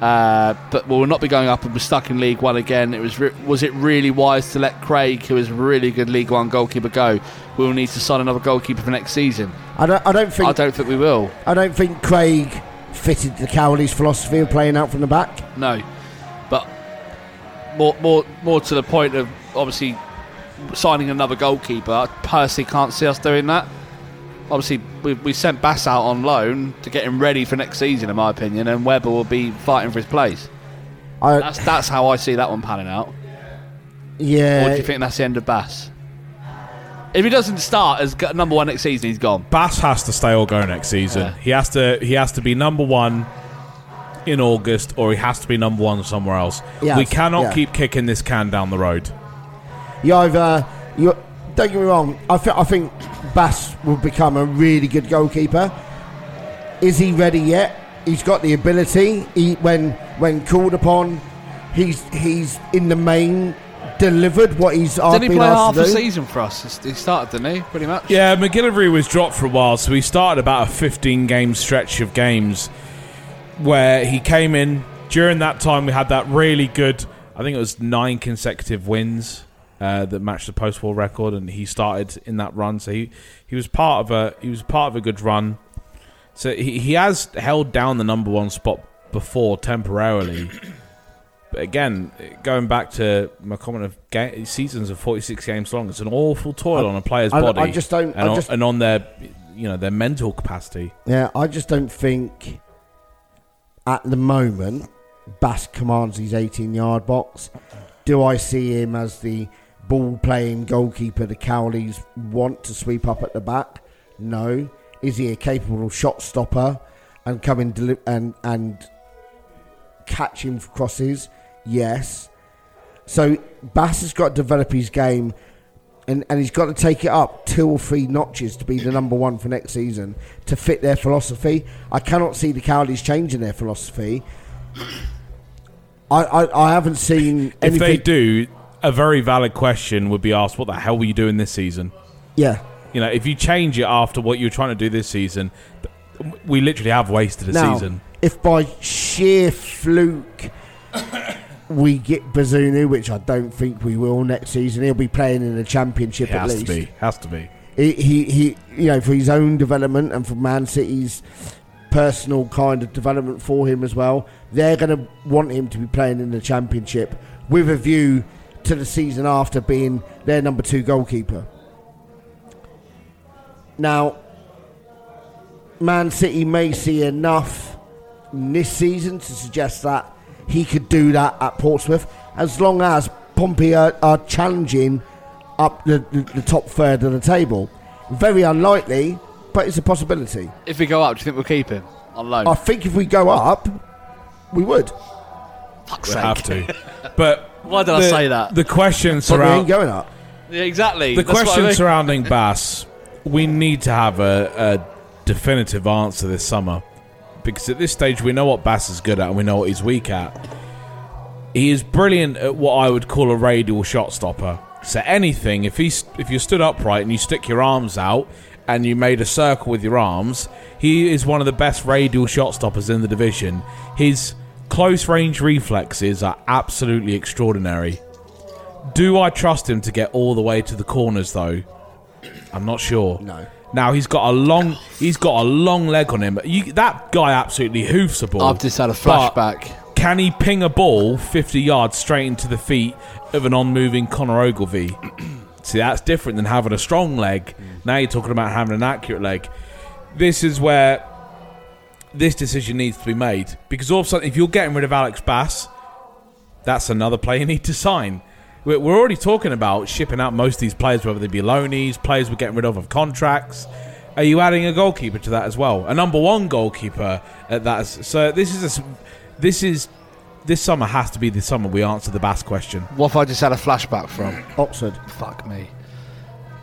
But we'll not be going up, and we're stuck in League One again. It was it really wise to let Craig, who is a really good League One goalkeeper, go? We will need to sign another goalkeeper for next season. I don't think we will. I don't think Craig fitted the Cowley's philosophy of playing out from the back. No, but more to the point of obviously signing another goalkeeper. I personally can't see us doing that. Obviously, we sent Bass out on loan to get him ready for next season, in my opinion, and Webber will be fighting for his place. That's how I see that one panning out. Yeah. Or do you think that's the end of Bass? If he doesn't start as number one next season, he's gone. Bass has to stay or go next season. Yeah. He has to be number one in August, or he has to be number one somewhere else. Yes. We cannot keep kicking this can down the road. Don't get me wrong. I think Bass will become a really good goalkeeper. Is he ready yet? He's got the ability. When called upon, he's in the main delivered what he's asked to do. Did he play half a season for us? He started, didn't he? Pretty much. Yeah, McGillivray was dropped for a while, so he started about a 15-game stretch of games where he came in. During that time, we had that really good, I think it was 9 consecutive wins. That matched the post-war record, and he started in that run. So he was part of a good run. So he has held down the number one spot before temporarily. But again, going back to my comment of seasons of 46 games long, it's an awful toil on a player's body. I just don't, and on their, their mental capacity. Yeah, I just don't think at the moment Bass commands his 18-yard box. Do I see him as the ball-playing goalkeeper the Cowleys want to sweep up at the back? No. Is he a capable shot stopper and come in and catch him for crosses? Yes. So Bass has got to develop his game, and he's got to take it up 2 or 3 notches to be the number one for next season to fit their philosophy. I cannot see the Cowleys changing their philosophy. I haven't seen anything. If they do, a very valid question would be asked, what the hell were you doing this season? Yeah. If you change it after what you were trying to do this season, we literally have wasted a season. If by sheer fluke we get Bazunu, which I don't think we will next season, he'll be playing in the Championship at least. Has to be. He for his own development and for Man City's personal kind of development for him as well, they're going to want him to be playing in the Championship with a view to the season after being their number 2 goalkeeper. Now, Man City may see enough in this season to suggest that he could do that at Portsmouth, as long as Pompey are challenging up the top third of the table. Very unlikely, but it's a possibility. If we go up, do you think we'll keep him on loan? I think if we go up, we would. Fuck's sake. We'd have to. But why did I say that? The question surrounding... we ain't going up. Yeah, exactly. The question surrounding Bass, we need to have a definitive answer this summer, because at this stage we know what Bass is good at and we know what he's weak at. He is brilliant at what I would call a radial shot stopper. So anything, if you stood upright and you stick your arms out and you made a circle with your arms, he is one of the best radial shot stoppers in the division. His close range reflexes are absolutely extraordinary. Do I trust him to get all the way to the corners though? I'm not sure. No. Now he's got a long leg on him. That guy absolutely hoofs a ball. I've just had a flashback. Can he ping a ball 50 yards straight into the feet of an on-moving Conor Ogilvie? See, that's different than having a strong leg. Now you're talking about having an accurate leg. This is where this decision needs to be made, because all of a sudden, if you're getting rid of Alex Bass, that's another player you need to sign. We're already talking about shipping out most of these players, whether they be loanies, players we're getting rid of contracts. Are you adding a goalkeeper to that as well? A number one goalkeeper at that. So this summer has to be the summer we answer the Bass question. What if I just had a flashback from Oxford? Fuck me.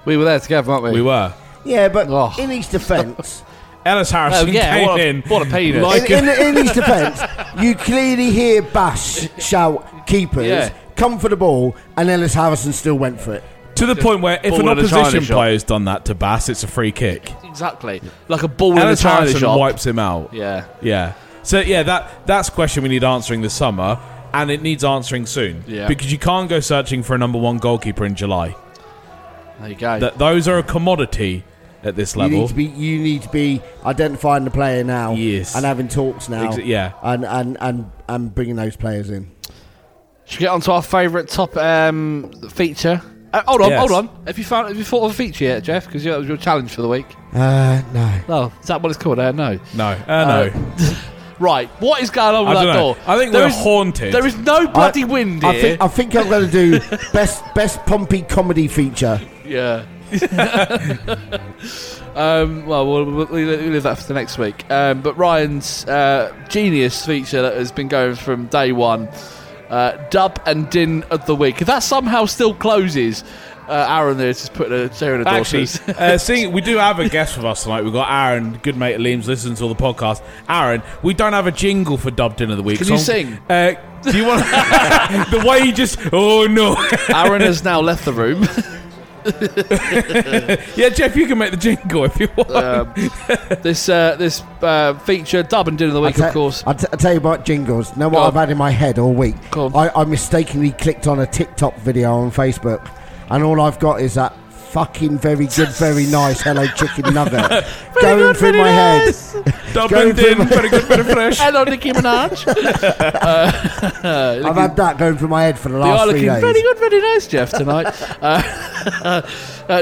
We were there together, weren't we? We were. Yeah, but in his defence... Ellis Harrison came in. What a penis. Like in his defence, you clearly hear Bass shout, keepers, come for the ball, and Ellis Harrison still went for it. To the point where if an opposition player's done that to Bass, it's a free kick. Exactly. Like a ball Ellis in a Harrison shop. Wipes him out. Yeah. Yeah. So, that's a question we need answering this summer, and it needs answering soon. Yeah. Because you can't go searching for a number one goalkeeper in July. There you go. Those are a commodity at this level. You need to be identifying the player now. Yes. And having talks now. And bringing those players in. Should we get on to our favourite top feature? Hold on. Have you thought of a feature yet, Jeff? Because that was your challenge for the week. No. No. Is that what it's called? No. Right. What is going on with that door? I think we're haunted. There is no bloody wind here. I think I'm going to do best Pompey comedy feature. Yeah. Well, we'll leave that for the next week. But Ryan's genius feature that has been going from day one, Dub and Din of the Week. If that somehow still closes, Aaron there is just putting a chair in the door. Actually, seeing we do have a guest with us tonight. We've got Aaron, good mate of Liam's, listens to all the podcast. Aaron, we don't have a jingle for Dub Din of the Week. Can you sing? Do you want the way you just... Oh, no. Aaron has now left the room. Yeah, Jeff, you can make the jingle if you want. This feature, Dub and Din of the Week, of course. I tell you about jingles. Know what I've had in my head all week? I mistakenly clicked on a TikTok video on Facebook, and all I've got is that fucking very good, very nice Hello Chicken Nugget going through my head. Dub and Din, very good, very fresh. Hello, Nicki Minaj. I've had that going through my head for the last 3 days. You are looking very good, very nice, Jeff, tonight.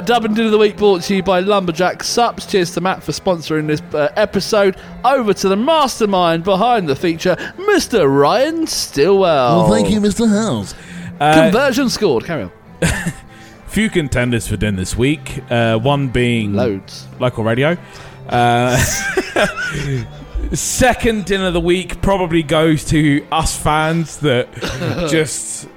Dub and Din of the Week brought to you by Lumberjack Sups. Cheers to Matt for sponsoring this episode. Over to the mastermind behind the feature, Mr. Ryan Stilwell. Well, thank you, Mr. Howes. Conversion scored. Carry on. Few contenders for Din this week. One being loads local radio. Second Din of the Week probably goes to us fans that just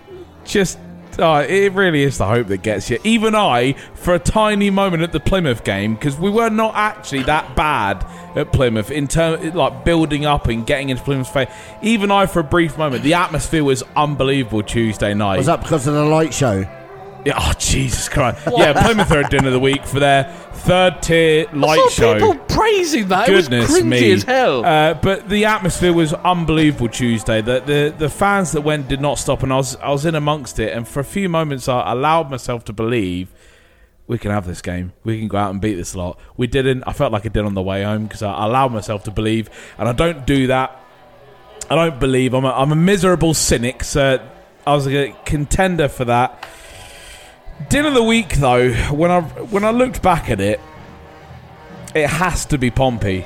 it really is the hope that gets you. Even I, for a tiny moment at the Plymouth game, because we were not actually that bad at Plymouth in terms like building up and getting into Plymouth's face. Even I, for a brief moment, the atmosphere was unbelievable Tuesday night. Was that because of the light show? Yeah, oh, Jesus Christ. What? Yeah, Plymouth are at Din of the Week for their third-tier light show. I saw people praising that. Goodness, it was cringy as hell. But the atmosphere was unbelievable Tuesday. The fans that went did not stop, and I was in amongst it, and for a few moments I allowed myself to believe we can have this game. We can go out and beat this lot. We didn't. I felt like I did on the way home because I allowed myself to believe, and I don't do that. I don't believe. I'm a miserable cynic, so I was a contender for that. Din of the Week, though, when I looked back at it, it has to be Pompey.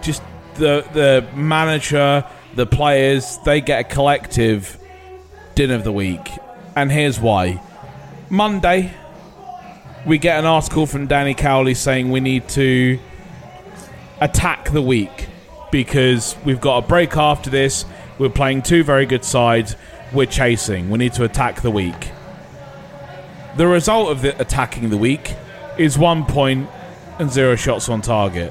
Just the manager, the players, they get a collective Din of the Week. And here's why. Monday, we get an article from Danny Cowley saying we need to attack the week because we've got a break after this. We're playing two very good sides. We're chasing. We need to attack the week. The result of the attacking the week is 1 point and 0 shots on target.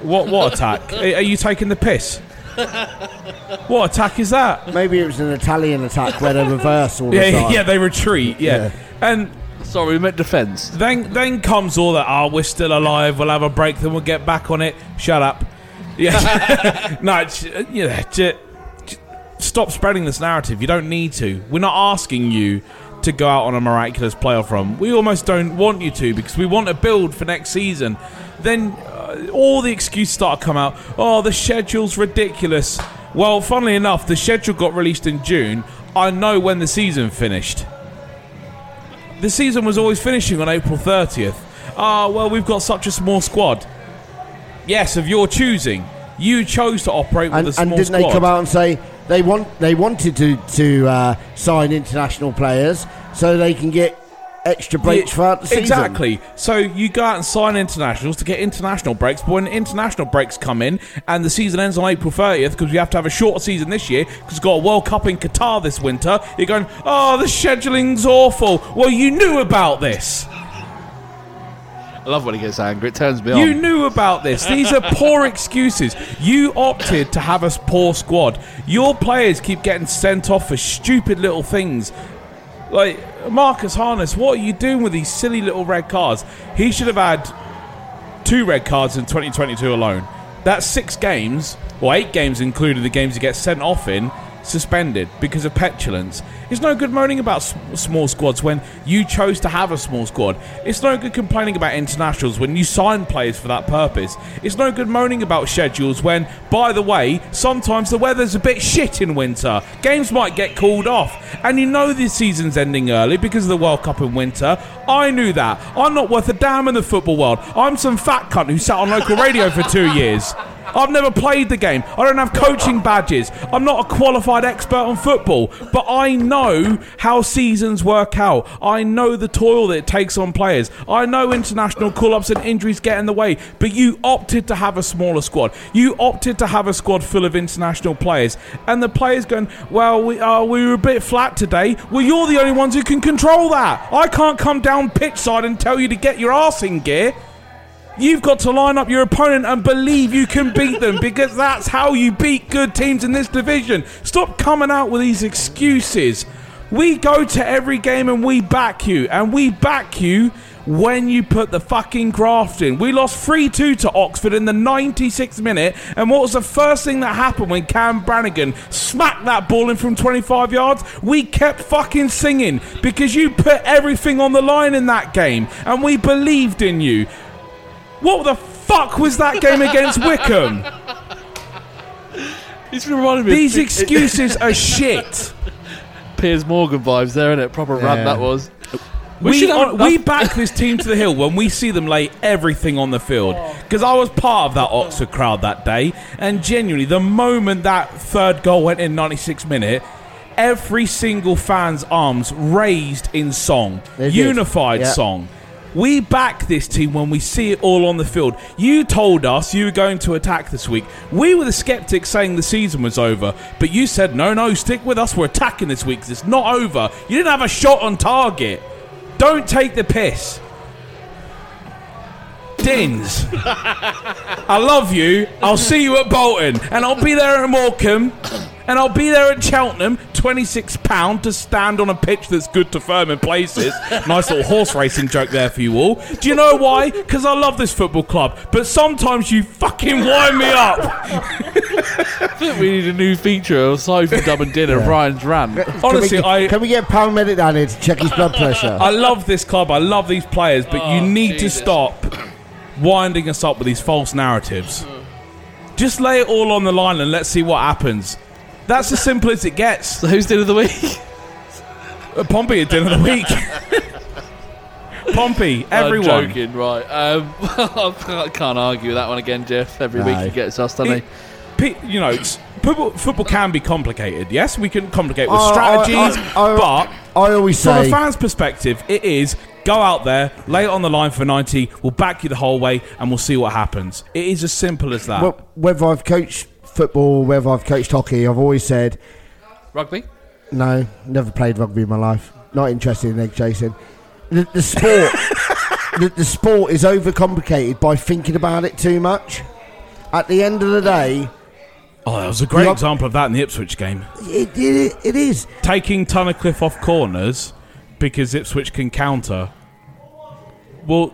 What attack? Are you taking the piss? What attack is that? Maybe it was an Italian attack where they reverse all the time. Yeah, they retreat. Yeah. And sorry, we meant defence. Then comes all that, we're still alive, we'll have a break, then we'll get back on it. Shut up. Yeah. No, stop spreading this narrative. You don't need to. We're not asking you to go out on a miraculous playoff run. We almost don't want you to because we want to build for next season. Then all the excuses start to come out. Oh, the schedule's ridiculous. Well, funnily enough, the schedule got released in June. I know when the season finished. The season was always finishing on April 30th. Well, we've got such a small squad. Yes, of your choosing. You chose to operate with a small squad. And didn't they come out and say... They wanted to sign international players so they can get extra breaks throughout the season. Exactly. So you go out and sign internationals to get international breaks, but when international breaks come in and the season ends on April 30th because we have to have a shorter season this year because we've got a World Cup in Qatar this winter, you're going, the scheduling's awful. Well, you knew about this. I love when he gets angry. It turns me on. You knew about this. These are poor excuses. You opted to have a poor squad. Your players keep getting sent off for stupid little things. Like, Marcus Harness, what are you doing with these silly little red cards? He should have had 2 red cards in 2022 alone. That's 6 games, or 8 games included the games he gets sent off in. suspended because of petulance. It's no good moaning about small squads when you chose to have a small squad. It's no good complaining about internationals when you sign players for that purpose. It's no good moaning about schedules when, by the way, sometimes the weather's a bit shit in winter. Games might get called off. And you know this season's ending early because of the World Cup in winter. I knew that. I'm not worth a damn in the football world. I'm some fat cunt who sat on local radio for 2 years. I've never played the game. I don't have coaching badges. I'm not a qualified expert on football, but I know how seasons work out. I know the toil that it takes on players. I know international call-ups and injuries get in the way, but you opted to have a smaller squad. You opted to have a squad full of international players, and the players going, well, we were a bit flat today. Well, you're the only ones who can control that. I can't come down pitch side and tell you to get your arse in gear. You've got to line up your opponent and believe you can beat them, because that's how you beat good teams in this division. Stop coming out with these excuses. We go to every game and we back you. And we back you when you put the fucking graft in. We lost 3-2 to Oxford in the 96th minute. And what was the first thing that happened when Cam Brannigan smacked that ball in from 25 yards? We kept fucking singing because you put everything on the line in that game. And we believed in you. What the fuck was that game against Wickham? It's reminding me. These excuses are shit. Piers Morgan vibes there, innit? Proper rant that was. We back this team to the hill when we see them lay everything on the field. Because I was part of that Oxford crowd that day. And genuinely, the moment that third goal went in 96th minute, every single fan's arms raised in song. Unified song. We back this team when we see it all on the field. You told us you were going to attack this week. We were the sceptics saying the season was over, but you said, no, stick with us. We're attacking this week because it's not over. You didn't have a shot on target. Don't take the piss. Dins. I love you. I'll see you at Bolton, and I'll be there at Morecambe, and I'll be there at Cheltenham. £26 to stand on a pitch that's good to firm in places. Nice little horse racing joke there for you all. Do you know why? Because I love this football club, but sometimes you fucking wind me up. I think we need a new feature of Sofa Dumb and Dinner, Brian's rant. Honestly, can we get paramedic down here to check his blood pressure? I love this club, I love these players, but you need to stop winding us up with these false narratives. Just lay it all on the line and let's see what happens. That's as simple as it gets. So who's dinner of the week? Pompey at dinner of the week. Pompey, everyone. I'm joking, right. I can't argue with that one again, Jeff. Every week he gets us, doesn't he? You know, football can be complicated, yes? We can complicate with strategies, but I always say, from a fan's perspective, it is go out there, lay it on the line for 90, we'll back you the whole way, and we'll see what happens. It is as simple as that. Well, whether I've coached football, whether I've coached hockey, I've always said rugby? No, never played rugby in my life. Not interested in egg chasing. The sport the sport is overcomplicated by thinking about it too much. At the end of the day... Oh, that was a great example of that in the Ipswich game. It is. Taking Tunnicliffe off corners because Ipswich can counter. Well...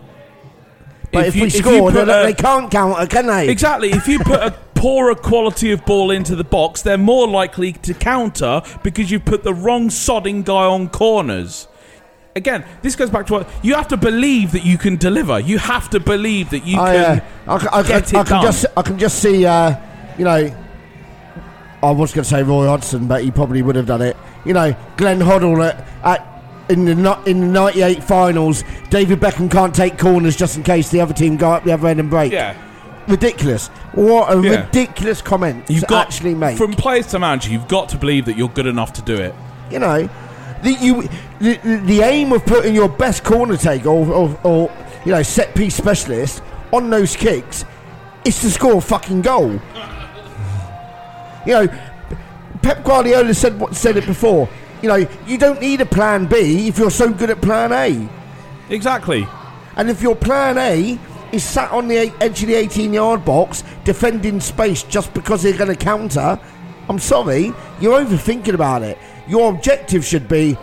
But if we score, they can't counter, can they? Exactly. If you put a poorer quality of ball into the box, they're more likely to counter because you put the wrong sodding guy on corners. Again, this goes back to what you have to believe that you can deliver. You have to believe that you can get it done. I can just see, I was going to say Roy Hodgson, but he probably would have done it. You know, Glenn Hoddle in the 98 finals, David Beckham can't take corners just in case the other team go up the other end and break. Yeah. Ridiculous. What a ridiculous comment to actually make. From players to manager, you've got to believe that you're good enough to do it. You know, the aim of putting your best corner taker or set piece specialist on those kicks is to score a fucking goal. You know, Pep Guardiola said it before. You know, you don't need a plan B if you're so good at plan A. Exactly. And if your plan A is sat on the edge of the 18-yard box defending space just because they're going to counter, I'm sorry, you're overthinking about it. Your objective should be,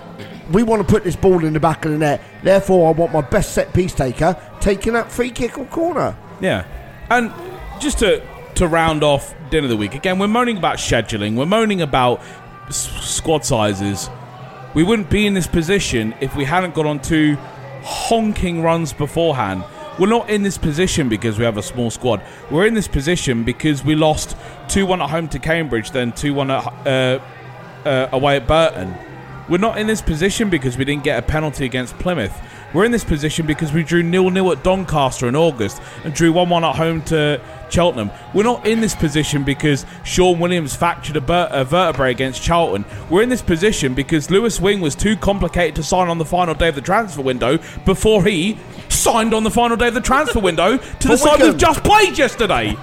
we want to put this ball in the back of the net, therefore I want my best set-piece taker taking that free kick or corner. Yeah. And just to round off dinner of the week, again, we're moaning about scheduling, we're moaning about squad sizes, we wouldn't be in this position if we hadn't got on two honking runs beforehand. We're not in this position because we have a small squad. We're in this position because we lost 2-1 at home to Cambridge, then 2-1 away at Burton. We're not in this position because we didn't get a penalty against Plymouth. We're in this position because we drew 0-0 at Doncaster in August and drew 1-1 at home to Cheltenham. We're not in this position because Sean Williams fractured a vertebrae against Charlton. We're in this position because Lewis Wing was too complicated to sign on the final day of the transfer window before he signed on the final day of the transfer window to the side we've just played yesterday.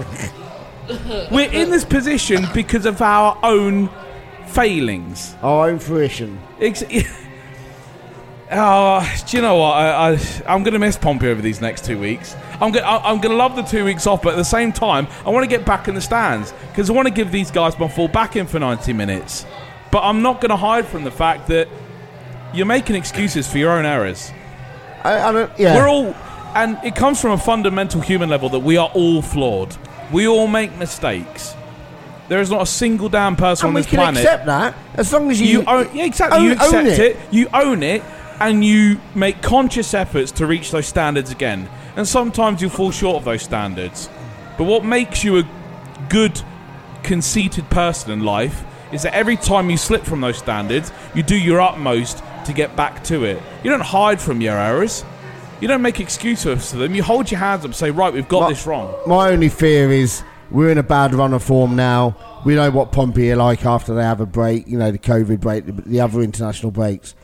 We're in this position because of our own failings. Our own fruition. Do you know what? I'm going to miss Pompey over these next 2 weeks. I'm going to love the 2 weeks off, but at the same time, I want to get back in the stands because I want to give these guys my full back in for 90 minutes. But I'm not going to hide from the fact that you're making excuses for your own errors. Yeah. We're all, and it comes from a fundamental human level that we are all flawed. We all make mistakes. There is not a single damn person on this planet. And we can accept that as long as you own, yeah, exactly. You accept it. You own it. And you make conscious efforts to reach those standards again. And sometimes you fall short of those standards. But what makes you a good, conceited person in life is that every time you slip from those standards, you do your utmost to get back to it. You don't hide from your errors. You don't make excuses for them. You hold your hands up and say, right, we've got this wrong. My only fear is we're in a bad run of form now. We know what Pompey are like after they have a break, you know, the COVID break, the other international breaks.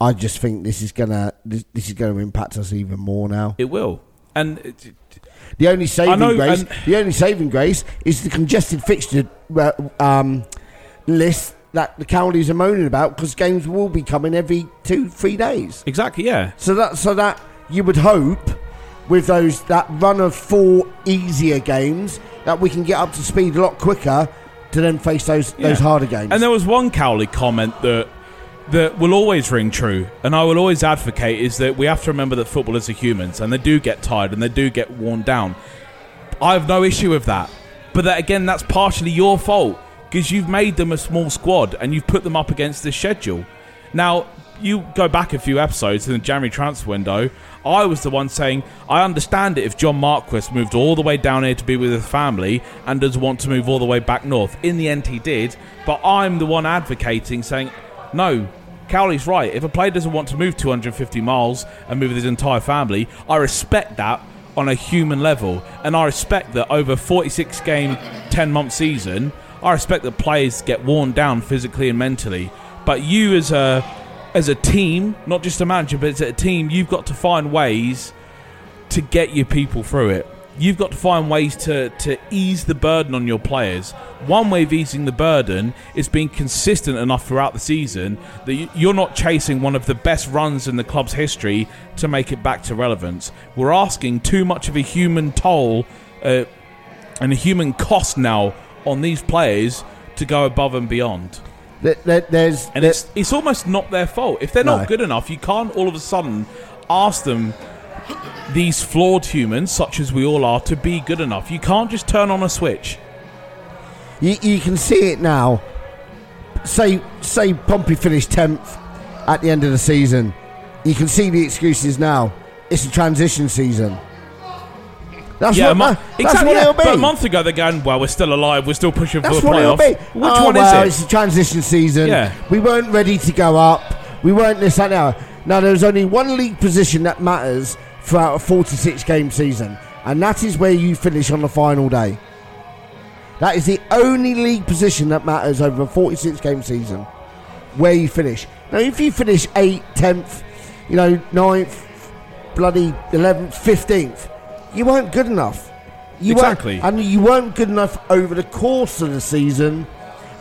I just think this is gonna impact us even more now. It will, and the only saving grace is the congested fixture list that the Cowleys are moaning about, because games will be coming every 2-3 days. Exactly, yeah. So that you would hope with that run of 4 easier games that we can get up to speed a lot quicker to then face those harder games. And there was one Cowley comment that will always ring true, and I will always advocate, is that we have to remember that footballers are humans and they do get tired and they do get worn down. I have no issue with that, but that again, that's partially your fault because you've made them a small squad and you've put them up against this schedule. Now, you go back a few episodes in the January transfer window, I was the one saying, I understand it if John Marquis moved all the way down here to be with his family and doesn't want to move all the way back north. In the end, he did, but I'm the one advocating, saying, no, Cowley's right. If a player doesn't want to move 250 miles and move with his entire family, I respect that on a human level. And I respect that over a 46-game, 10-month season, I respect that players get worn down physically and mentally. But you as a team, not just a manager, but as a team, you've got to find ways to get your people through it. You've got to find ways to ease the burden on your players. One way of easing the burden is being consistent enough throughout the season that you're not chasing one of the best runs in the club's history to make it back to relevance. We're asking too much of a human toll and a human cost now on these players to go above and beyond. It's almost not their fault. If they're not good enough, you can't all of a sudden ask them, these flawed humans, such as we all are, to be good enough. You can't just turn on a switch. You can see it now. Say Pompey finished 10th at the end of the season. You can see the excuses now. It's a transition season. That's what it'll be. But a month ago, they're going, well, we're still alive. We're still pushing for the playoff. Which one is it? It's a transition season. Yeah. We weren't ready to go up. We weren't this and that. Now, there's only one league position that matters throughout a 46-game season, and that is where you finish on the final day. That is the only league position that matters over a 46-game season, where you finish. Now, if you finish 8th, 10th, 9th, bloody 11th, 15th, you weren't good enough. You weren't good enough over the course of the season,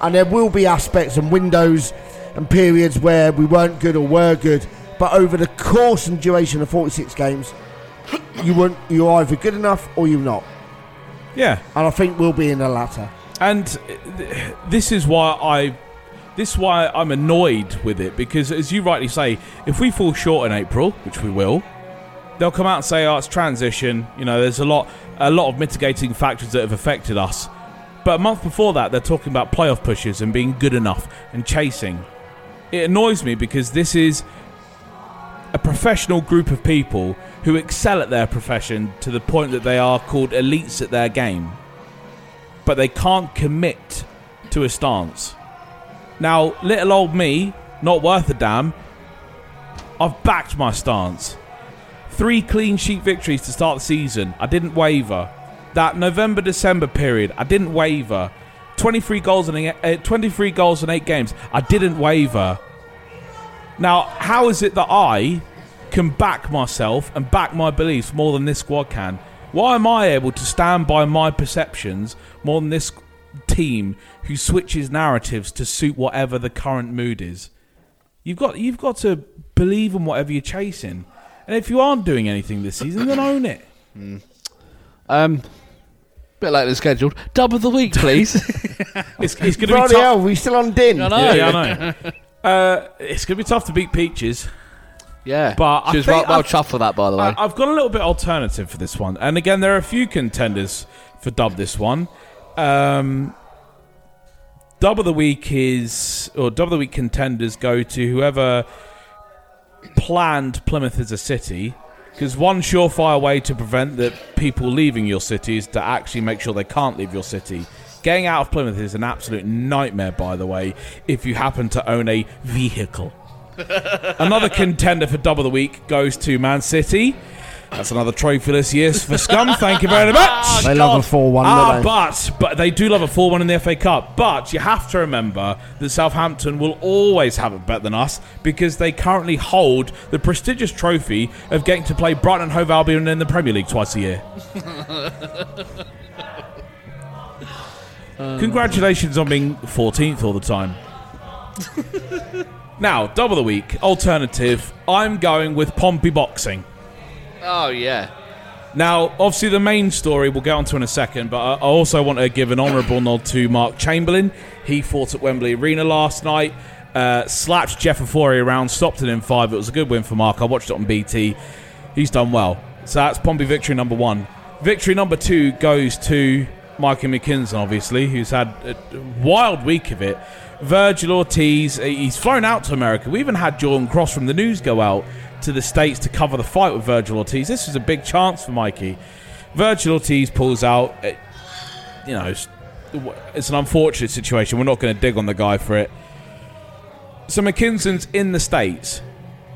and there will be aspects and windows and periods where we weren't good or were good, but over the course and duration of 46 games, you're either good enough or you're not. Yeah. And I think we'll be in the latter. And this is why I'm annoyed with it, because as you rightly say, if we fall short in April, which we will, they'll come out and say, oh, it's transition. There's a lot of mitigating factors that have affected us. But a month before that, they're talking about playoff pushes and being good enough and chasing. It annoys me because this is a professional group of people who excel at their profession to the point that they are called elites at their game. But they can't commit to a stance. Now, little old me, not worth a damn, I've backed my stance. 3 clean sheet victories to start the season. I didn't waver. That November-December period, I didn't waver. 23 goals in 8 games. I didn't waver. Now, how is it that I can back myself and back my beliefs more than this squad can? Why am I able to stand by my perceptions more than this team who switches narratives to suit whatever the current mood is? You've got to believe in whatever you're chasing. And if you aren't doing anything this season, then own it. Bit later than scheduled. Dub of the week, please. It's going to be tough. Hell, we still on din. I know. Yeah, I know. It's going to be tough to beat Peaches. Yeah, but she was well chuffed for that, by the way. I've got a little bit alternative for this one, and again, there are a few contenders for dub this one. Dub of the week contenders go to whoever planned Plymouth as a city. Because one surefire way to prevent that people leaving your city is to actually make sure they can't leave your city. Getting out of Plymouth is an absolute nightmare, by the way, if you happen to own a vehicle. Another contender for Dub of the Week goes to Man City. That's another trophyless yes for Scum. Thank you very much. They love a 4-1. But they do love a 4-1 in the FA Cup. But you have to remember that Southampton will always have it better than us because they currently hold the prestigious trophy of getting to play Brighton and Hove Albion in the Premier League twice a year. Congratulations on being 14th all the time. Now, Dub of the Week, alternative. I'm going with Pompey Boxing. Oh, yeah. Now, obviously, the main story we'll get onto in a second, but I also want to give an honourable nod to Mark Chamberlain. He fought at Wembley Arena last night, slapped Jeff Afori around, stopped it in 5. It was a good win for Mark. I watched it on BT. He's done well. So that's Pompey victory number 1. Victory number 2 goes to Mikey McKinson, obviously, who's had a wild week of it. Vergil Ortiz, he's flown out to America. We even had Jordan Cross from the News go out to the States to cover the fight with Vergil Ortiz. This is a big chance for Mikey. Vergil Ortiz pulls out. It's an unfortunate situation. We're not going to dig on the guy for it. So McKinson's in the States,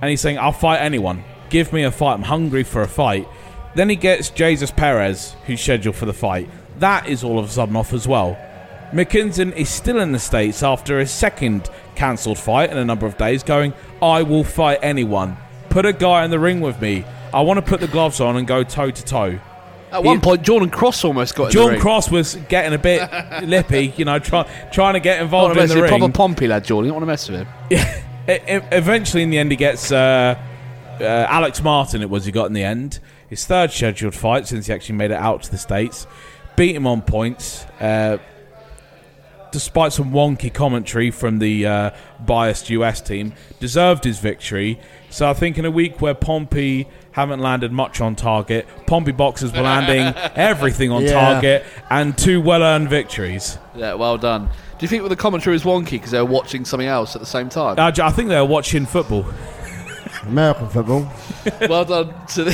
and he's saying, I'll fight anyone. Give me a fight. I'm hungry for a fight. Then he gets Jesus Perez, who's scheduled for the fight. That is all of a sudden off as well. McKinson is still in the States after a second cancelled fight in a number of days, going, I will fight anyone. Put a guy in the ring with me. I want to put the gloves on and go toe-to-toe. At one point, Jordan Cross almost got in the ring. Jordan Cross was getting a bit lippy, trying to get involved in the ring. Proper Pompey lad, Jordan. You don't want to mess with him. Yeah. Eventually, in the end, he gets Alex Martin, he got in the end. His third scheduled fight since he actually made it out to the States. Beat him on points, despite some wonky commentary from the biased US team. Deserved his victory. So I think in a week where Pompey haven't landed much on target, Pompey Boxers were landing everything on target, and 2 well-earned victories. Yeah, well done. Do you think the commentary was wonky because they were watching something else at the same time? I think they were watching football. American football. Well done to the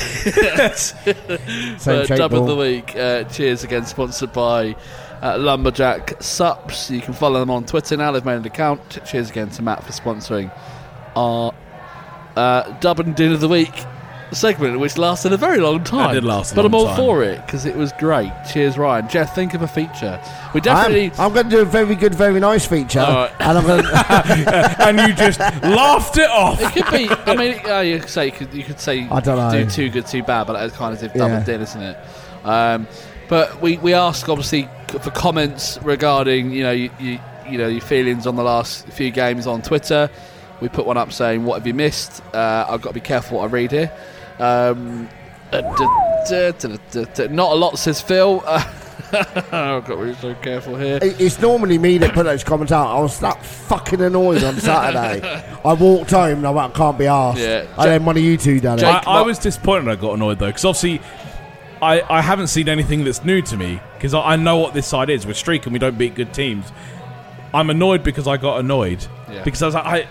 Dub of the Week. Cheers again, sponsored by Lumberjack Sups. You can follow them on Twitter now. They've made an account. Cheers again to Matt for sponsoring our Dub and Din of the Week segment, which lasted a very long time. It did last a long time. But I'm all for it because it was great. Cheers, Ryan. Jeff, think of a feature. We definitely. I'm going to do a very good, very nice feature, and I'm going. And you just laughed it off. It could be. I mean, you could say I don't know. Do too good, too bad, but it's kind of Dub and Din, isn't it? But we ask obviously for comments regarding your feelings on the last few games on Twitter. We put one up saying, "What have you missed?" I've got to be careful what I read here. Not a lot, says Phil. I've got to be so careful here. It's normally me that put those comments out. I was that fucking annoyed on Saturday. I walked home and I went, I can't be arsed. Yeah. And then one of you two done it. I was disappointed I got annoyed though because obviously I haven't seen anything that's new to me, because I know what this side is. We're streaking, we don't beat good teams. I'm annoyed because I got annoyed. Yeah. Because I was like,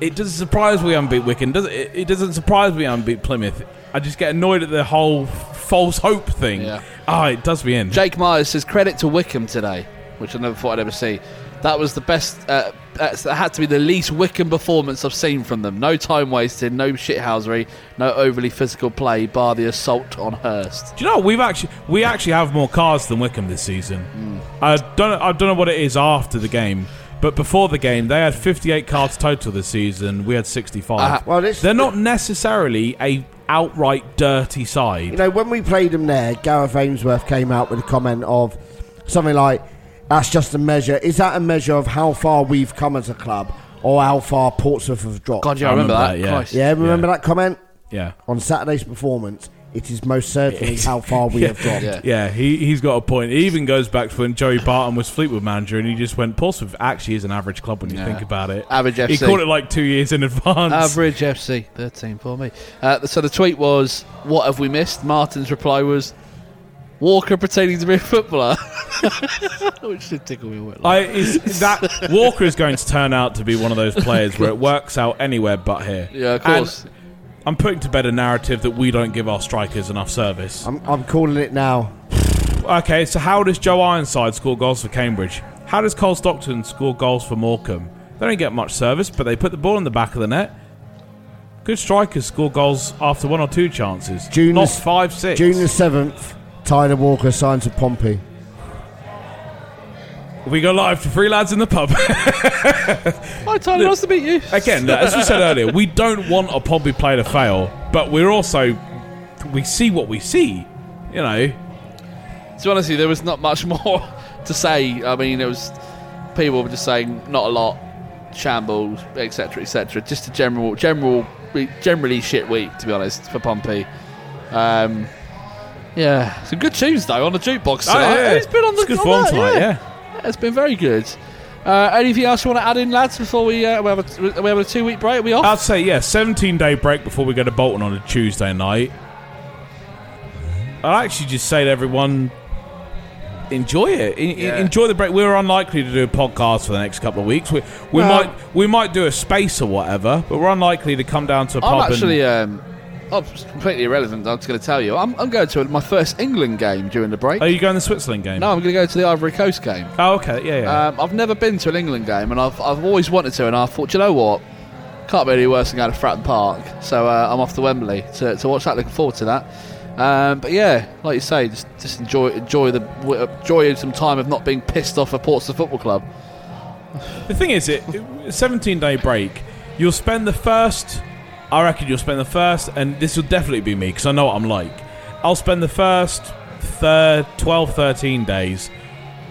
it doesn't surprise we haven't beat Wigan. It doesn't surprise we haven't beat Plymouth. I just get annoyed at the whole false hope thing. Yeah. Oh, it does me in. Jake Myers says, credit to Wickham today, which I never thought I'd ever see. That was the best, that had to be the least Wickham performance I've seen from them. No time wasted, no shithousery, no overly physical play, bar the assault on Hurst. Do you know, we actually have more cards than Wickham this season. Mm. I don't know what it is after the game, but before the game, they had 58 cards total this season. We had 65. They're not necessarily a outright dirty side. You know, when we played them there, Gareth Ainsworth came out with a comment of something like, that's just a measure. Is that a measure of how far we've come as a club or how far Portsmouth have dropped? God, yeah, I remember that. Yeah, Christ. That comment? Yeah. On Saturday's performance, it is most certainly how far we have dropped. Yeah, yeah, he's got a point. It even goes back to when Joey Barton was Fleetwood manager and he just went, Portsmouth actually is an average club when you think about it. Average FC. He called it like 2 years in advance. Average FC, 13 for me. So the tweet was, what have we missed? Martin's reply was, Walker pretending to be a footballer, which did tickle me. That Walker is going to turn out to be one of those players where it works out anywhere but here. Yeah, of course. And I'm putting to bed a narrative that we don't give our strikers enough service. I'm calling it now. Okay, so how does Joe Ironside score goals for Cambridge? How does Cole Stockton score goals for Morecambe? They don't get much service, but they put the ball in the back of the net. Good strikers score goals after one or two chances. Not 5-6. June the 7th. Tyler Walker signs with Pompey. We go live for three lads in the pub. Hi, Tyler, nice to meet you. Again, as we said earlier, we don't want a Pompey player to fail, but we're also, we see what we see, you know. So honestly, there was not much more to say. I mean, it was, people were just saying not a lot, shambles, etc., etc. Just a generally shit week, to be honest, for Pompey. Yeah, some good tunes though on the jukebox tonight. Oh, yeah. It's been on the good form tonight. Yeah, it's been very good. Anything else you want to add in, lads? Before we have a 2 week break, are we off? I'd say 17-day break before we go to Bolton on a Tuesday night. I'd actually just say to everyone, enjoy it. Enjoy the break. We're unlikely to do a podcast for the next couple of weeks. We might do a space or whatever, but we're unlikely to come down to a pub. Oh, it's completely irrelevant. I'm just going to tell you. I'm going to my first England game during the break. Are you going to the Switzerland game? No, I'm going to go to the Ivory Coast game. Oh, okay, yeah. I've never been to an England game, and I've always wanted to, and I thought, you know what? Can't be any worse than going to Fratton Park. So I'm off to Wembley to watch that. Looking forward to that. But yeah, like you say, just enjoy some time of not being pissed off at Portsmouth Football Club. The thing is, a 17-day break, I reckon you'll spend the first, and this will definitely be me, because I know what I'm like. I'll spend the first 13 days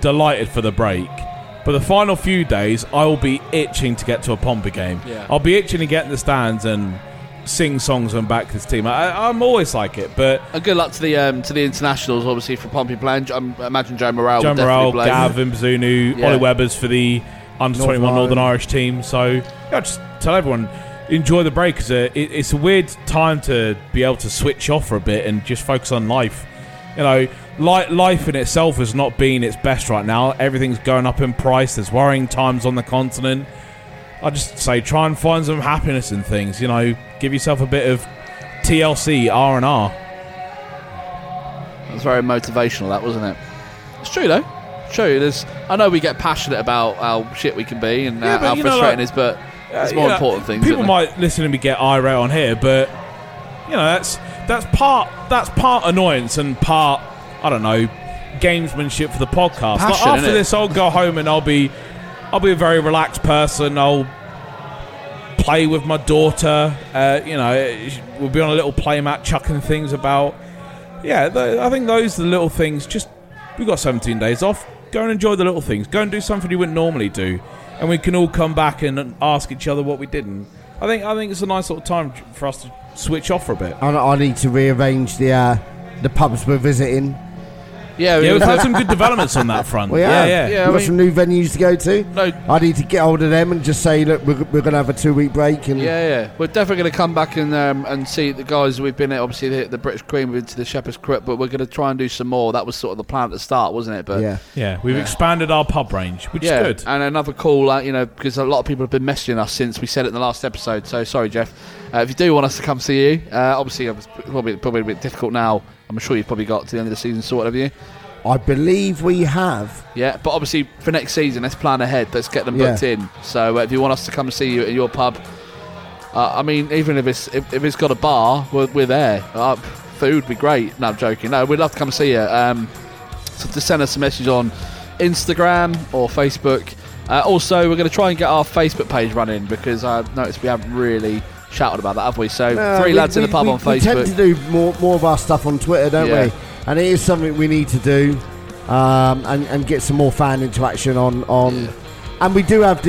delighted for the break. But the final few days, I will be itching to get to a Pompey game. Yeah. I'll be itching to get in the stands and sing songs and back this team. I'm always like it, but... And good luck to the internationals, obviously, for Pompey playing. I imagine Joe Morrell, Gavin Bazunu, Ollie Webbers for the under-21 Northern Irish team. So, yeah, just tell everyone... Enjoy the break. It's a weird time to be able to switch off for a bit and just focus on life. You know, life in itself is not being its best right now. Everything's going up in price. There's worrying times on the continent. I just say try and find some happiness in things. You know, give yourself a bit of TLC, R&R. That was very motivational, that, wasn't it? It's true, though. It's true. I know we get passionate about how shit we can be and how frustrating it is, but... It's more important things. People might listen and get irate on here, but you know that's part annoyance and part, I don't know, gamesmanship for the podcast. Passion, like, after this, I'll go home and I'll be a very relaxed person. I'll play with my daughter. We'll be on a little playmat, chucking things about. Yeah, I think those are the little things. Just we got 17 days off. Go and enjoy the little things. Go and do something you wouldn't normally do. And we can all come back and ask each other what we didn't. I think it's a nice little time for us to switch off for a bit. I need to rearrange the pubs we're visiting. Yeah, we've had some good developments on that front. Well, yeah, yeah, yeah. We've got some new venues to go to. No, I need to get hold of them and just say, look, we're going to have a 2-week break. And we're definitely going to come back and see the guys we've been at. Obviously, the British Queen, we've been to the Shepherd's Crook, but we're going to try and do some more. That was sort of the plan at the start, wasn't it? But we've expanded our pub range, which is good. And another call, because a lot of people have been messaging us since we said it in the last episode. So sorry, Jeff. If you do want us to come see you, obviously it's probably a bit difficult now. I'm sure you've probably got to the end of the season sorted, have you? I believe we have. Yeah, but obviously for next season, let's plan ahead. Let's get them booked in. So if you want us to come see you at your pub, I mean, even if it's got a bar, we're there. Food would be great. No, I'm joking. No, we'd love to come see you. So just send us a message on Instagram or Facebook. Also, we're going to try and get our Facebook page running because I've noticed we haven't really shouted about that, have we? So three lads in the pub on Facebook. We tend to do more of our stuff on Twitter, don't we? And it is something we need to do, and get some more fan interaction on. Yeah. And we do have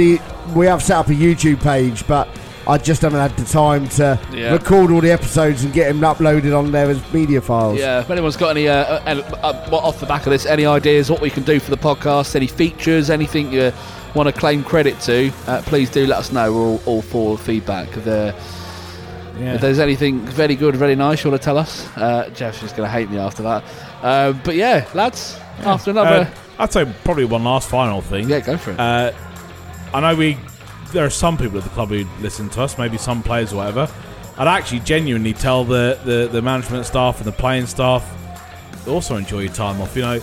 we have set up a YouTube page, but I just haven't had the time to record all the episodes and get them uploaded on there as media files. Yeah, if anyone's got any, off the back of this, any ideas what we can do for the podcast, any features, anything you want to claim credit to, please do let us know. We're all for feedback. If there's anything very good, very nice you want to tell us, Jeff's just going to hate me after that. But yeah, lads, after another... I'd say probably one last final thing. Yeah, go for it. I know there are some people at the club who listen to us, maybe some players or whatever. I'd actually genuinely tell the management staff and the playing staff also enjoy your time off. You know,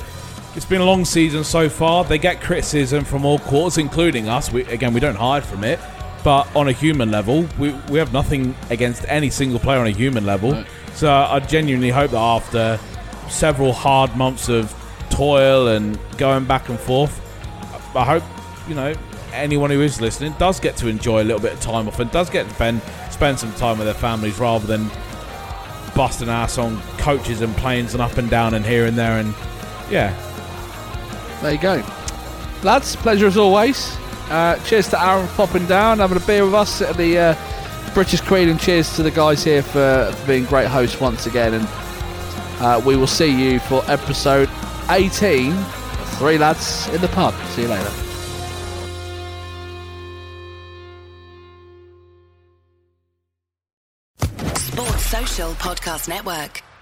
it's been a long season so far. They get criticism from all quarters, including us. We don't hide from it, but on a human level, we have nothing against any single player on a human level. Right. So I genuinely hope that after several hard months of toil and going back and forth, I hope, anyone who is listening does get to enjoy a little bit of time off and does get to spend some time with their families rather than busting ass on coaches and planes and up and down and here and there. And there you go, lads. Pleasure as always. Cheers to Aaron for popping down, having a beer with us at the British Queen, and cheers to the guys here for being great hosts once again. And we will see you for episode 18, Three Lads in the Pub. See you later. Podcast Network.